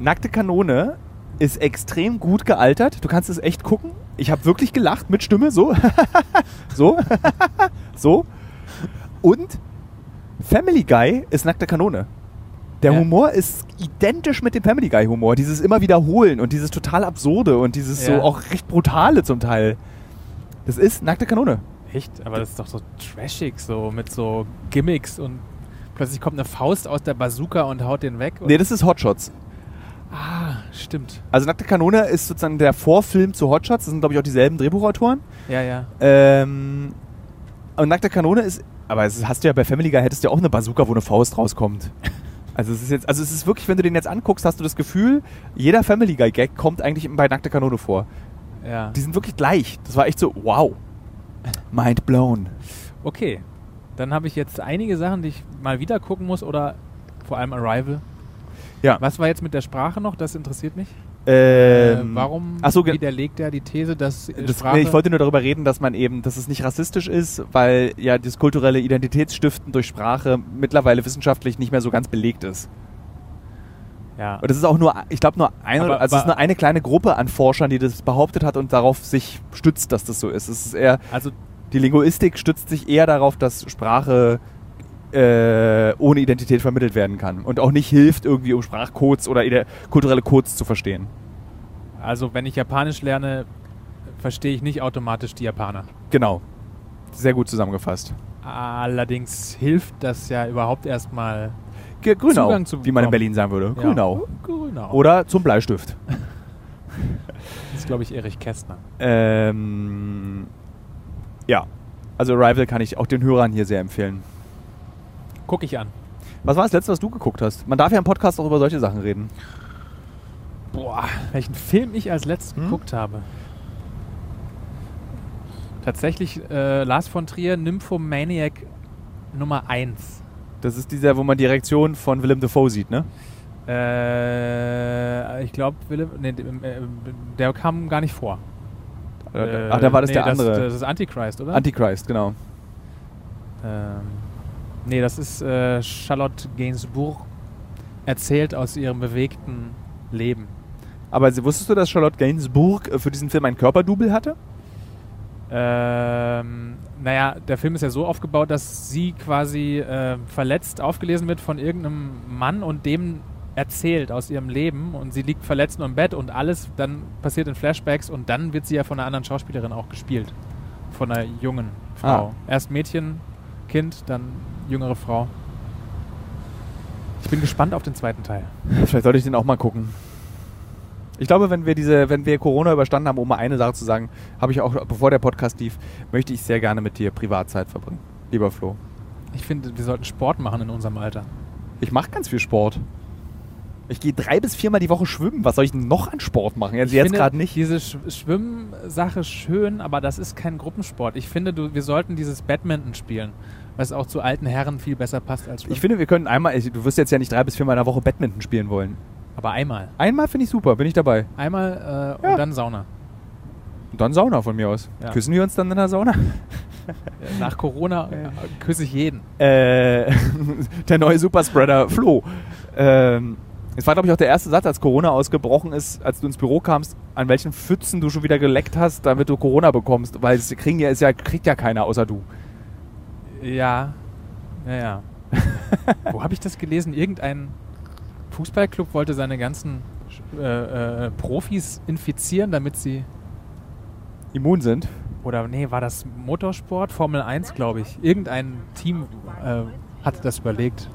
Nackte Kanone ist extrem gut gealtert. Du kannst es echt gucken. Ich habe wirklich gelacht mit Stimme, so. so. so. Und Family Guy ist Nackte Kanone. Der ja. Humor ist identisch mit dem Family Guy Humor. Dieses immer wiederholen und dieses total absurde und dieses ja. so auch recht brutale zum Teil. Das ist Nackte Kanone. Echt? Aber das ist doch so trashig, so mit so Gimmicks, und plötzlich kommt eine Faust aus der Bazooka und haut den weg. Nee, das ist Hot Shots. Ah, stimmt. Also Nackte Kanone ist sozusagen der Vorfilm zu Hot Shots. Das sind, glaube ich, auch dieselben Drehbuchautoren. Ja, ja. Ähm, und Nackte Kanone ist, aber es hast du ja bei Family Guy, hättest du ja auch eine Bazooka, wo eine Faust rauskommt. Also es ist jetzt, also es ist wirklich, wenn du den jetzt anguckst, hast du das Gefühl, jeder Family Guy Gag kommt eigentlich bei Nackte Kanone vor. Ja. Die sind wirklich gleich. Das war echt so, wow. Mind blown. Okay, dann habe ich jetzt einige Sachen, die ich mal wieder gucken muss, oder vor allem Arrival. Ja. Was war jetzt mit der Sprache noch? Das interessiert mich. Ähm, äh, warum ach so, ge- widerlegt er die These, dass das, Sprache... Nee, ich wollte nur darüber reden, dass man eben, dass es nicht rassistisch ist, weil ja das kulturelle Identitätsstiften durch Sprache mittlerweile wissenschaftlich nicht mehr so ganz belegt ist. Ja. Und das ist auch nur, ich glaube nur eine, aber, also aber, es ist nur eine kleine Gruppe an Forschern, die das behauptet hat und darauf sich stützt, dass das so ist. Es ist eher, also die Linguistik stützt sich eher darauf, dass Sprache Äh, ohne Identität vermittelt werden kann und auch nicht hilft irgendwie, um Sprachcodes oder ide- kulturelle Codes zu verstehen. Also wenn ich Japanisch lerne, verstehe ich nicht automatisch die Japaner. Genau. Sehr gut zusammengefasst. Allerdings hilft das ja überhaupt erstmal Ge- Grünau, Zugang zu bekommen, wie man in Berlin sagen würde. Ja. Grünau. Grünau. Oder zum Bleistift. Das ist, glaube ich, Erich Kästner. Ähm, ja. Also Arrival kann ich auch den Hörern hier sehr empfehlen. Guck ich an. Was war das Letzte, was du geguckt hast? Man darf ja im Podcast auch über solche Sachen reden. Boah, welchen Film ich als letztes hm? geguckt habe. Tatsächlich äh, Lars von Trier, Nymphomaniac Nummer eins. Das ist dieser, wo man die Reaktion von Willem Dafoe sieht, ne? Äh, ich glaube, Willem, nee, der kam gar nicht vor. Äh, Ach, da war das nee, der andere. Das, das ist Antichrist, oder? Antichrist, genau. Ähm, nee, das ist äh, Charlotte Gainsbourg erzählt aus ihrem bewegten Leben. Aber wusstest du, dass Charlotte Gainsbourg für diesen Film ein Körperdouble hatte? Ähm, naja, der Film ist ja so aufgebaut, dass sie quasi äh, verletzt aufgelesen wird von irgendeinem Mann und dem erzählt aus ihrem Leben und sie liegt verletzt nur im Bett und alles dann passiert in Flashbacks und dann wird sie ja von einer anderen Schauspielerin auch gespielt. Von einer jungen Frau. Ah. Erst Mädchen, Kind, dann jüngere Frau. Ich bin gespannt auf den zweiten Teil. Vielleicht sollte ich den auch mal gucken. Ich glaube, wenn wir diese, wenn wir Corona überstanden haben, um mal eine Sache zu sagen, habe ich auch, bevor der Podcast lief, möchte ich sehr gerne mit dir Privatzeit verbringen, lieber Flo. Ich finde, wir sollten Sport machen in unserem Alter. Ich mache ganz viel Sport. Ich gehe drei bis viermal die Woche schwimmen. Was soll ich denn noch an Sport machen? Also ich jetzt gerade nicht. Diese Sch- Schwimmsache schön, aber das ist kein Gruppensport. Ich finde, du, wir sollten dieses Badminton spielen, was auch zu alten Herren viel besser passt als Schwimmen. Ich finde, wir können einmal, du wirst jetzt ja nicht drei bis viermal in der Woche Badminton spielen wollen. Aber einmal. Einmal finde ich super, bin ich dabei. Einmal äh, ja. und dann Sauna. Und dann Sauna von mir aus. Ja. Küssen wir uns dann in der Sauna? Nach Corona ja. küsse ich jeden. Äh, der neue Superspreader Flo. Ähm, es war, glaube ich, auch der erste Satz, als Corona ausgebrochen ist, als du ins Büro kamst, an welchen Pfützen du schon wieder geleckt hast, damit du Corona bekommst. Weil es kriegen ja, es ja, kriegt ja keiner außer du. Ja. Naja. Ja. Wo habe ich das gelesen? Irgendein Fußballclub wollte seine ganzen äh, äh, Profis infizieren, damit sie immun sind. Oder nee, war das Motorsport? Formel eins, glaube ich. Irgendein Team äh, hatte das überlegt.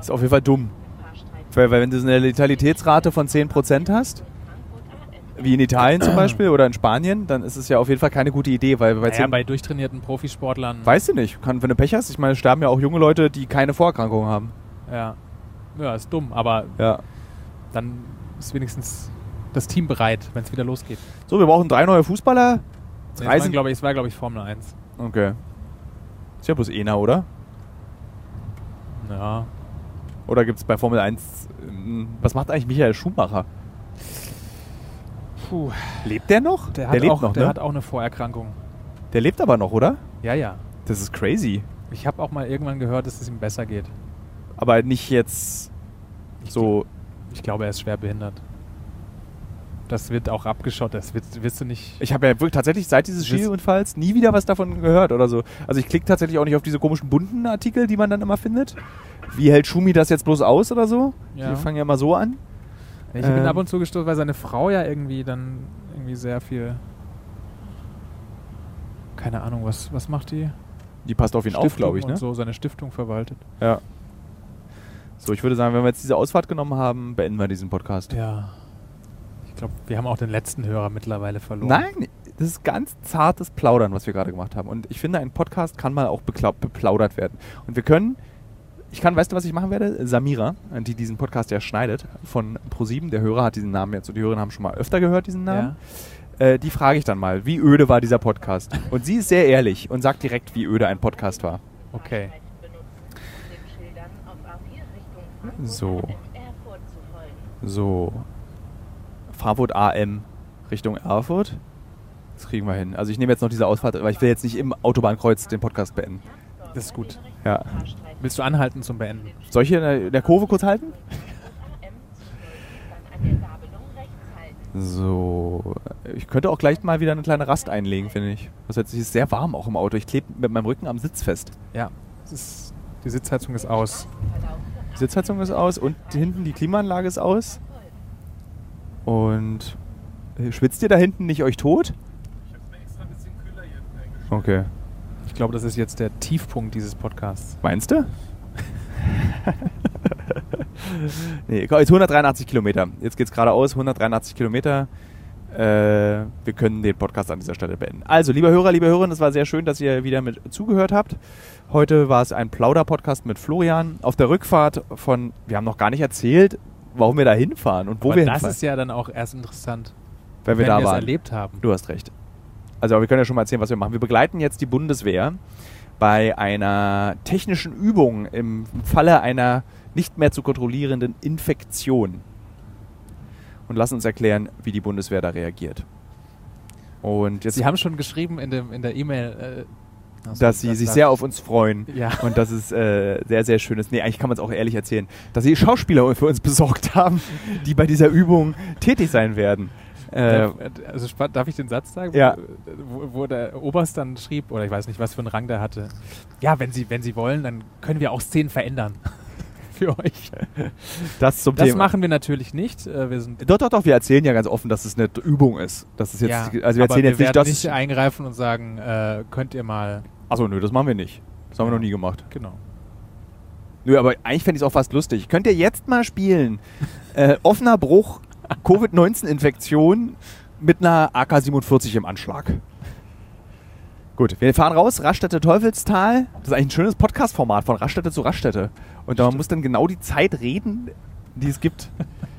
Ist auf jeden Fall dumm. Weil, weil wenn du so eine Letalitätsrate von zehn Prozent hast, wie in Italien zum Beispiel oder in Spanien, dann ist es ja auf jeden Fall keine gute Idee. Weil, weil naja, bei durchtrainierten Profisportlern... Weißt du nicht. Kann, wenn du Pech hast, ich meine, sterben ja auch junge Leute, die keine Vorerkrankungen haben. Ja. Ja, ist dumm, aber ja. Dann ist wenigstens das Team bereit, wenn es wieder losgeht. So, wir brauchen drei neue Fußballer. Nee, es war, glaube ich, glaub ich, Formel eins. Okay. Ist ja bloß E N A, oder? Ja. Oder gibt es bei Formel eins... Was macht eigentlich Michael Schumacher? Puh. Lebt der noch? Der, der lebt auch, noch, Der ne? hat auch eine Vorerkrankung. Der lebt aber noch, oder? Ja, ja. Das ist crazy. Ich habe auch mal irgendwann gehört, dass es ihm besser geht. Aber nicht jetzt so... Ich glaube, er ist schwer behindert. Das wird auch abgeschaut, das wirst, wirst du nicht... Ich habe ja wirklich tatsächlich seit dieses Skiunfalls nie wieder was davon gehört oder so. Also ich klicke tatsächlich auch nicht auf diese komischen bunten Artikel, die man dann immer findet. Wie hält Schumi das jetzt bloß aus oder so? Ja. Die fangen ja immer so an. Ich ähm, bin ab und zu gestoßen, weil seine Frau ja irgendwie dann irgendwie sehr viel... Keine Ahnung, was, was macht die? Die passt auf ihn Stiftung auf, glaube ich, ne? Und so seine Stiftung verwaltet. Ja. So, ich würde sagen, wenn wir jetzt diese Ausfahrt genommen haben, beenden wir diesen Podcast. Ja. Ich glaube, wir haben auch den letzten Hörer mittlerweile verloren. Nein, das ist ganz zartes Plaudern, was wir gerade gemacht haben. Und ich finde, ein Podcast kann mal auch bekla- beplaudert werden. Und wir können, ich kann, weißt du, was ich machen werde? Samira, die diesen Podcast ja schneidet, von ProSieben, der Hörer hat diesen Namen jetzt und die Hörerinnen haben schon mal öfter gehört, diesen Namen. Ja. Äh, die frage ich dann mal, wie öde war dieser Podcast? Und sie ist sehr ehrlich und sagt direkt, wie öde ein Podcast war. Okay. So. So. Frankfurt A M Richtung Erfurt. Das kriegen wir hin. Also ich nehme jetzt noch diese Ausfahrt, weil ich will jetzt nicht im Autobahnkreuz den Podcast beenden. Das ist gut. Ja. Willst du anhalten zum Beenden? Soll ich hier in der, in der Kurve kurz halten? So. Ich könnte auch gleich mal wieder eine kleine Rast einlegen, finde ich. Das heißt, es ist sehr warm auch im Auto. Ich klebe mit meinem Rücken am Sitz fest. Ja. Das ist, die Sitzheizung ist aus. Die Sitzheizung ist aus und hinten die Klimaanlage ist aus. Und schwitzt ihr da hinten nicht euch tot? Ich hab's mir extra ein bisschen kühler hier eingestellt. Okay. Ich glaube, das ist jetzt der Tiefpunkt dieses Podcasts. Meinst du? Nee, jetzt hundertdreiundachtzig Kilometer. Jetzt geht's geradeaus, hundertdreiundachtzig Kilometer. Äh, wir können den Podcast an dieser Stelle beenden. Also, lieber Hörer, liebe Hörerinnen, es war sehr schön, dass ihr wieder mit zugehört habt. Heute war es ein Plauder-Podcast mit Florian. Auf der Rückfahrt von, wir haben noch gar nicht erzählt, warum wir da hinfahren und wo aber wir hinfahren. Das ist ja dann auch erst interessant, wenn wir, wenn da wir waren. Es erlebt haben. Du hast recht. Also, aber wir können ja schon mal erzählen, was wir machen. Wir begleiten jetzt die Bundeswehr bei einer technischen Übung im Falle einer nicht mehr zu kontrollierenden Infektion. Und lassen uns erklären, wie die Bundeswehr da reagiert. Und jetzt Sie haben schon geschrieben in, dem, in der E-Mail, äh, dass, dass Sie das sich das sehr auf uns freuen. Ja. Und dass es äh, sehr, sehr schön ist. Nee, eigentlich kann man es auch ehrlich erzählen. Dass Sie Schauspieler für uns besorgt haben, die bei dieser Übung tätig sein werden. Darf, also, darf ich den Satz sagen, ja. wo, wo der Oberst dann schrieb, oder ich weiß nicht, was für einen Rang der hatte, ja, wenn Sie, wenn Sie wollen, dann können wir auch Szenen verändern für euch. Das, zum das Thema. machen wir natürlich nicht. Wir sind doch, doch, doch, wir erzählen ja ganz offen, dass es eine Übung ist. Das ist jetzt, ja, also wir erzählen wir jetzt nicht, dass nicht eingreifen und sagen, äh, könnt ihr mal... Achso, nö, das machen wir nicht. Das haben ja. wir noch nie gemacht. Genau. Nö, aber eigentlich fände ich es auch fast lustig. Könnt ihr jetzt mal spielen? äh, offener Bruch... Covid neunzehn Infektion mit einer A K siebenundvierzig im Anschlag. Gut, wir fahren raus, Raststätte Teufelstal. Das ist eigentlich ein schönes Podcast-Format von Raststätte zu Raststätte. Und man muss dann genau die Zeit reden, die es gibt.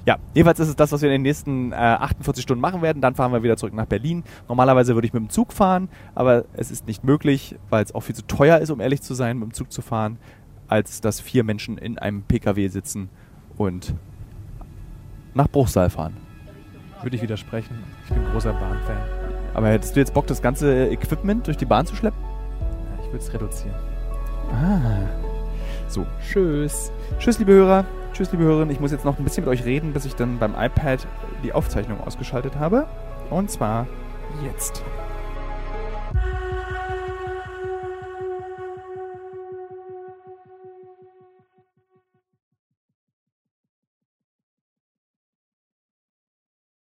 Ja, jedenfalls ist es das, was wir in den nächsten äh, achtundvierzig Stunden machen werden. Dann fahren wir wieder zurück nach Berlin. Normalerweise würde ich mit dem Zug fahren, aber es ist nicht möglich, weil es auch viel zu teuer ist, um ehrlich zu sein, mit dem Zug zu fahren, als dass vier Menschen in einem P K W sitzen und nach Bruchsal fahren. Würde ich widersprechen. Ich bin großer Bahnfan. Aber hättest du jetzt Bock, das ganze Equipment durch die Bahn zu schleppen? Ja, ich würde es reduzieren. Ah. So. Tschüss. Tschüss, liebe Hörer. Tschüss, liebe Hörerinnen. Ich muss jetzt noch ein bisschen mit euch reden, bis ich dann beim iPad die Aufzeichnung ausgeschaltet habe. Und zwar jetzt.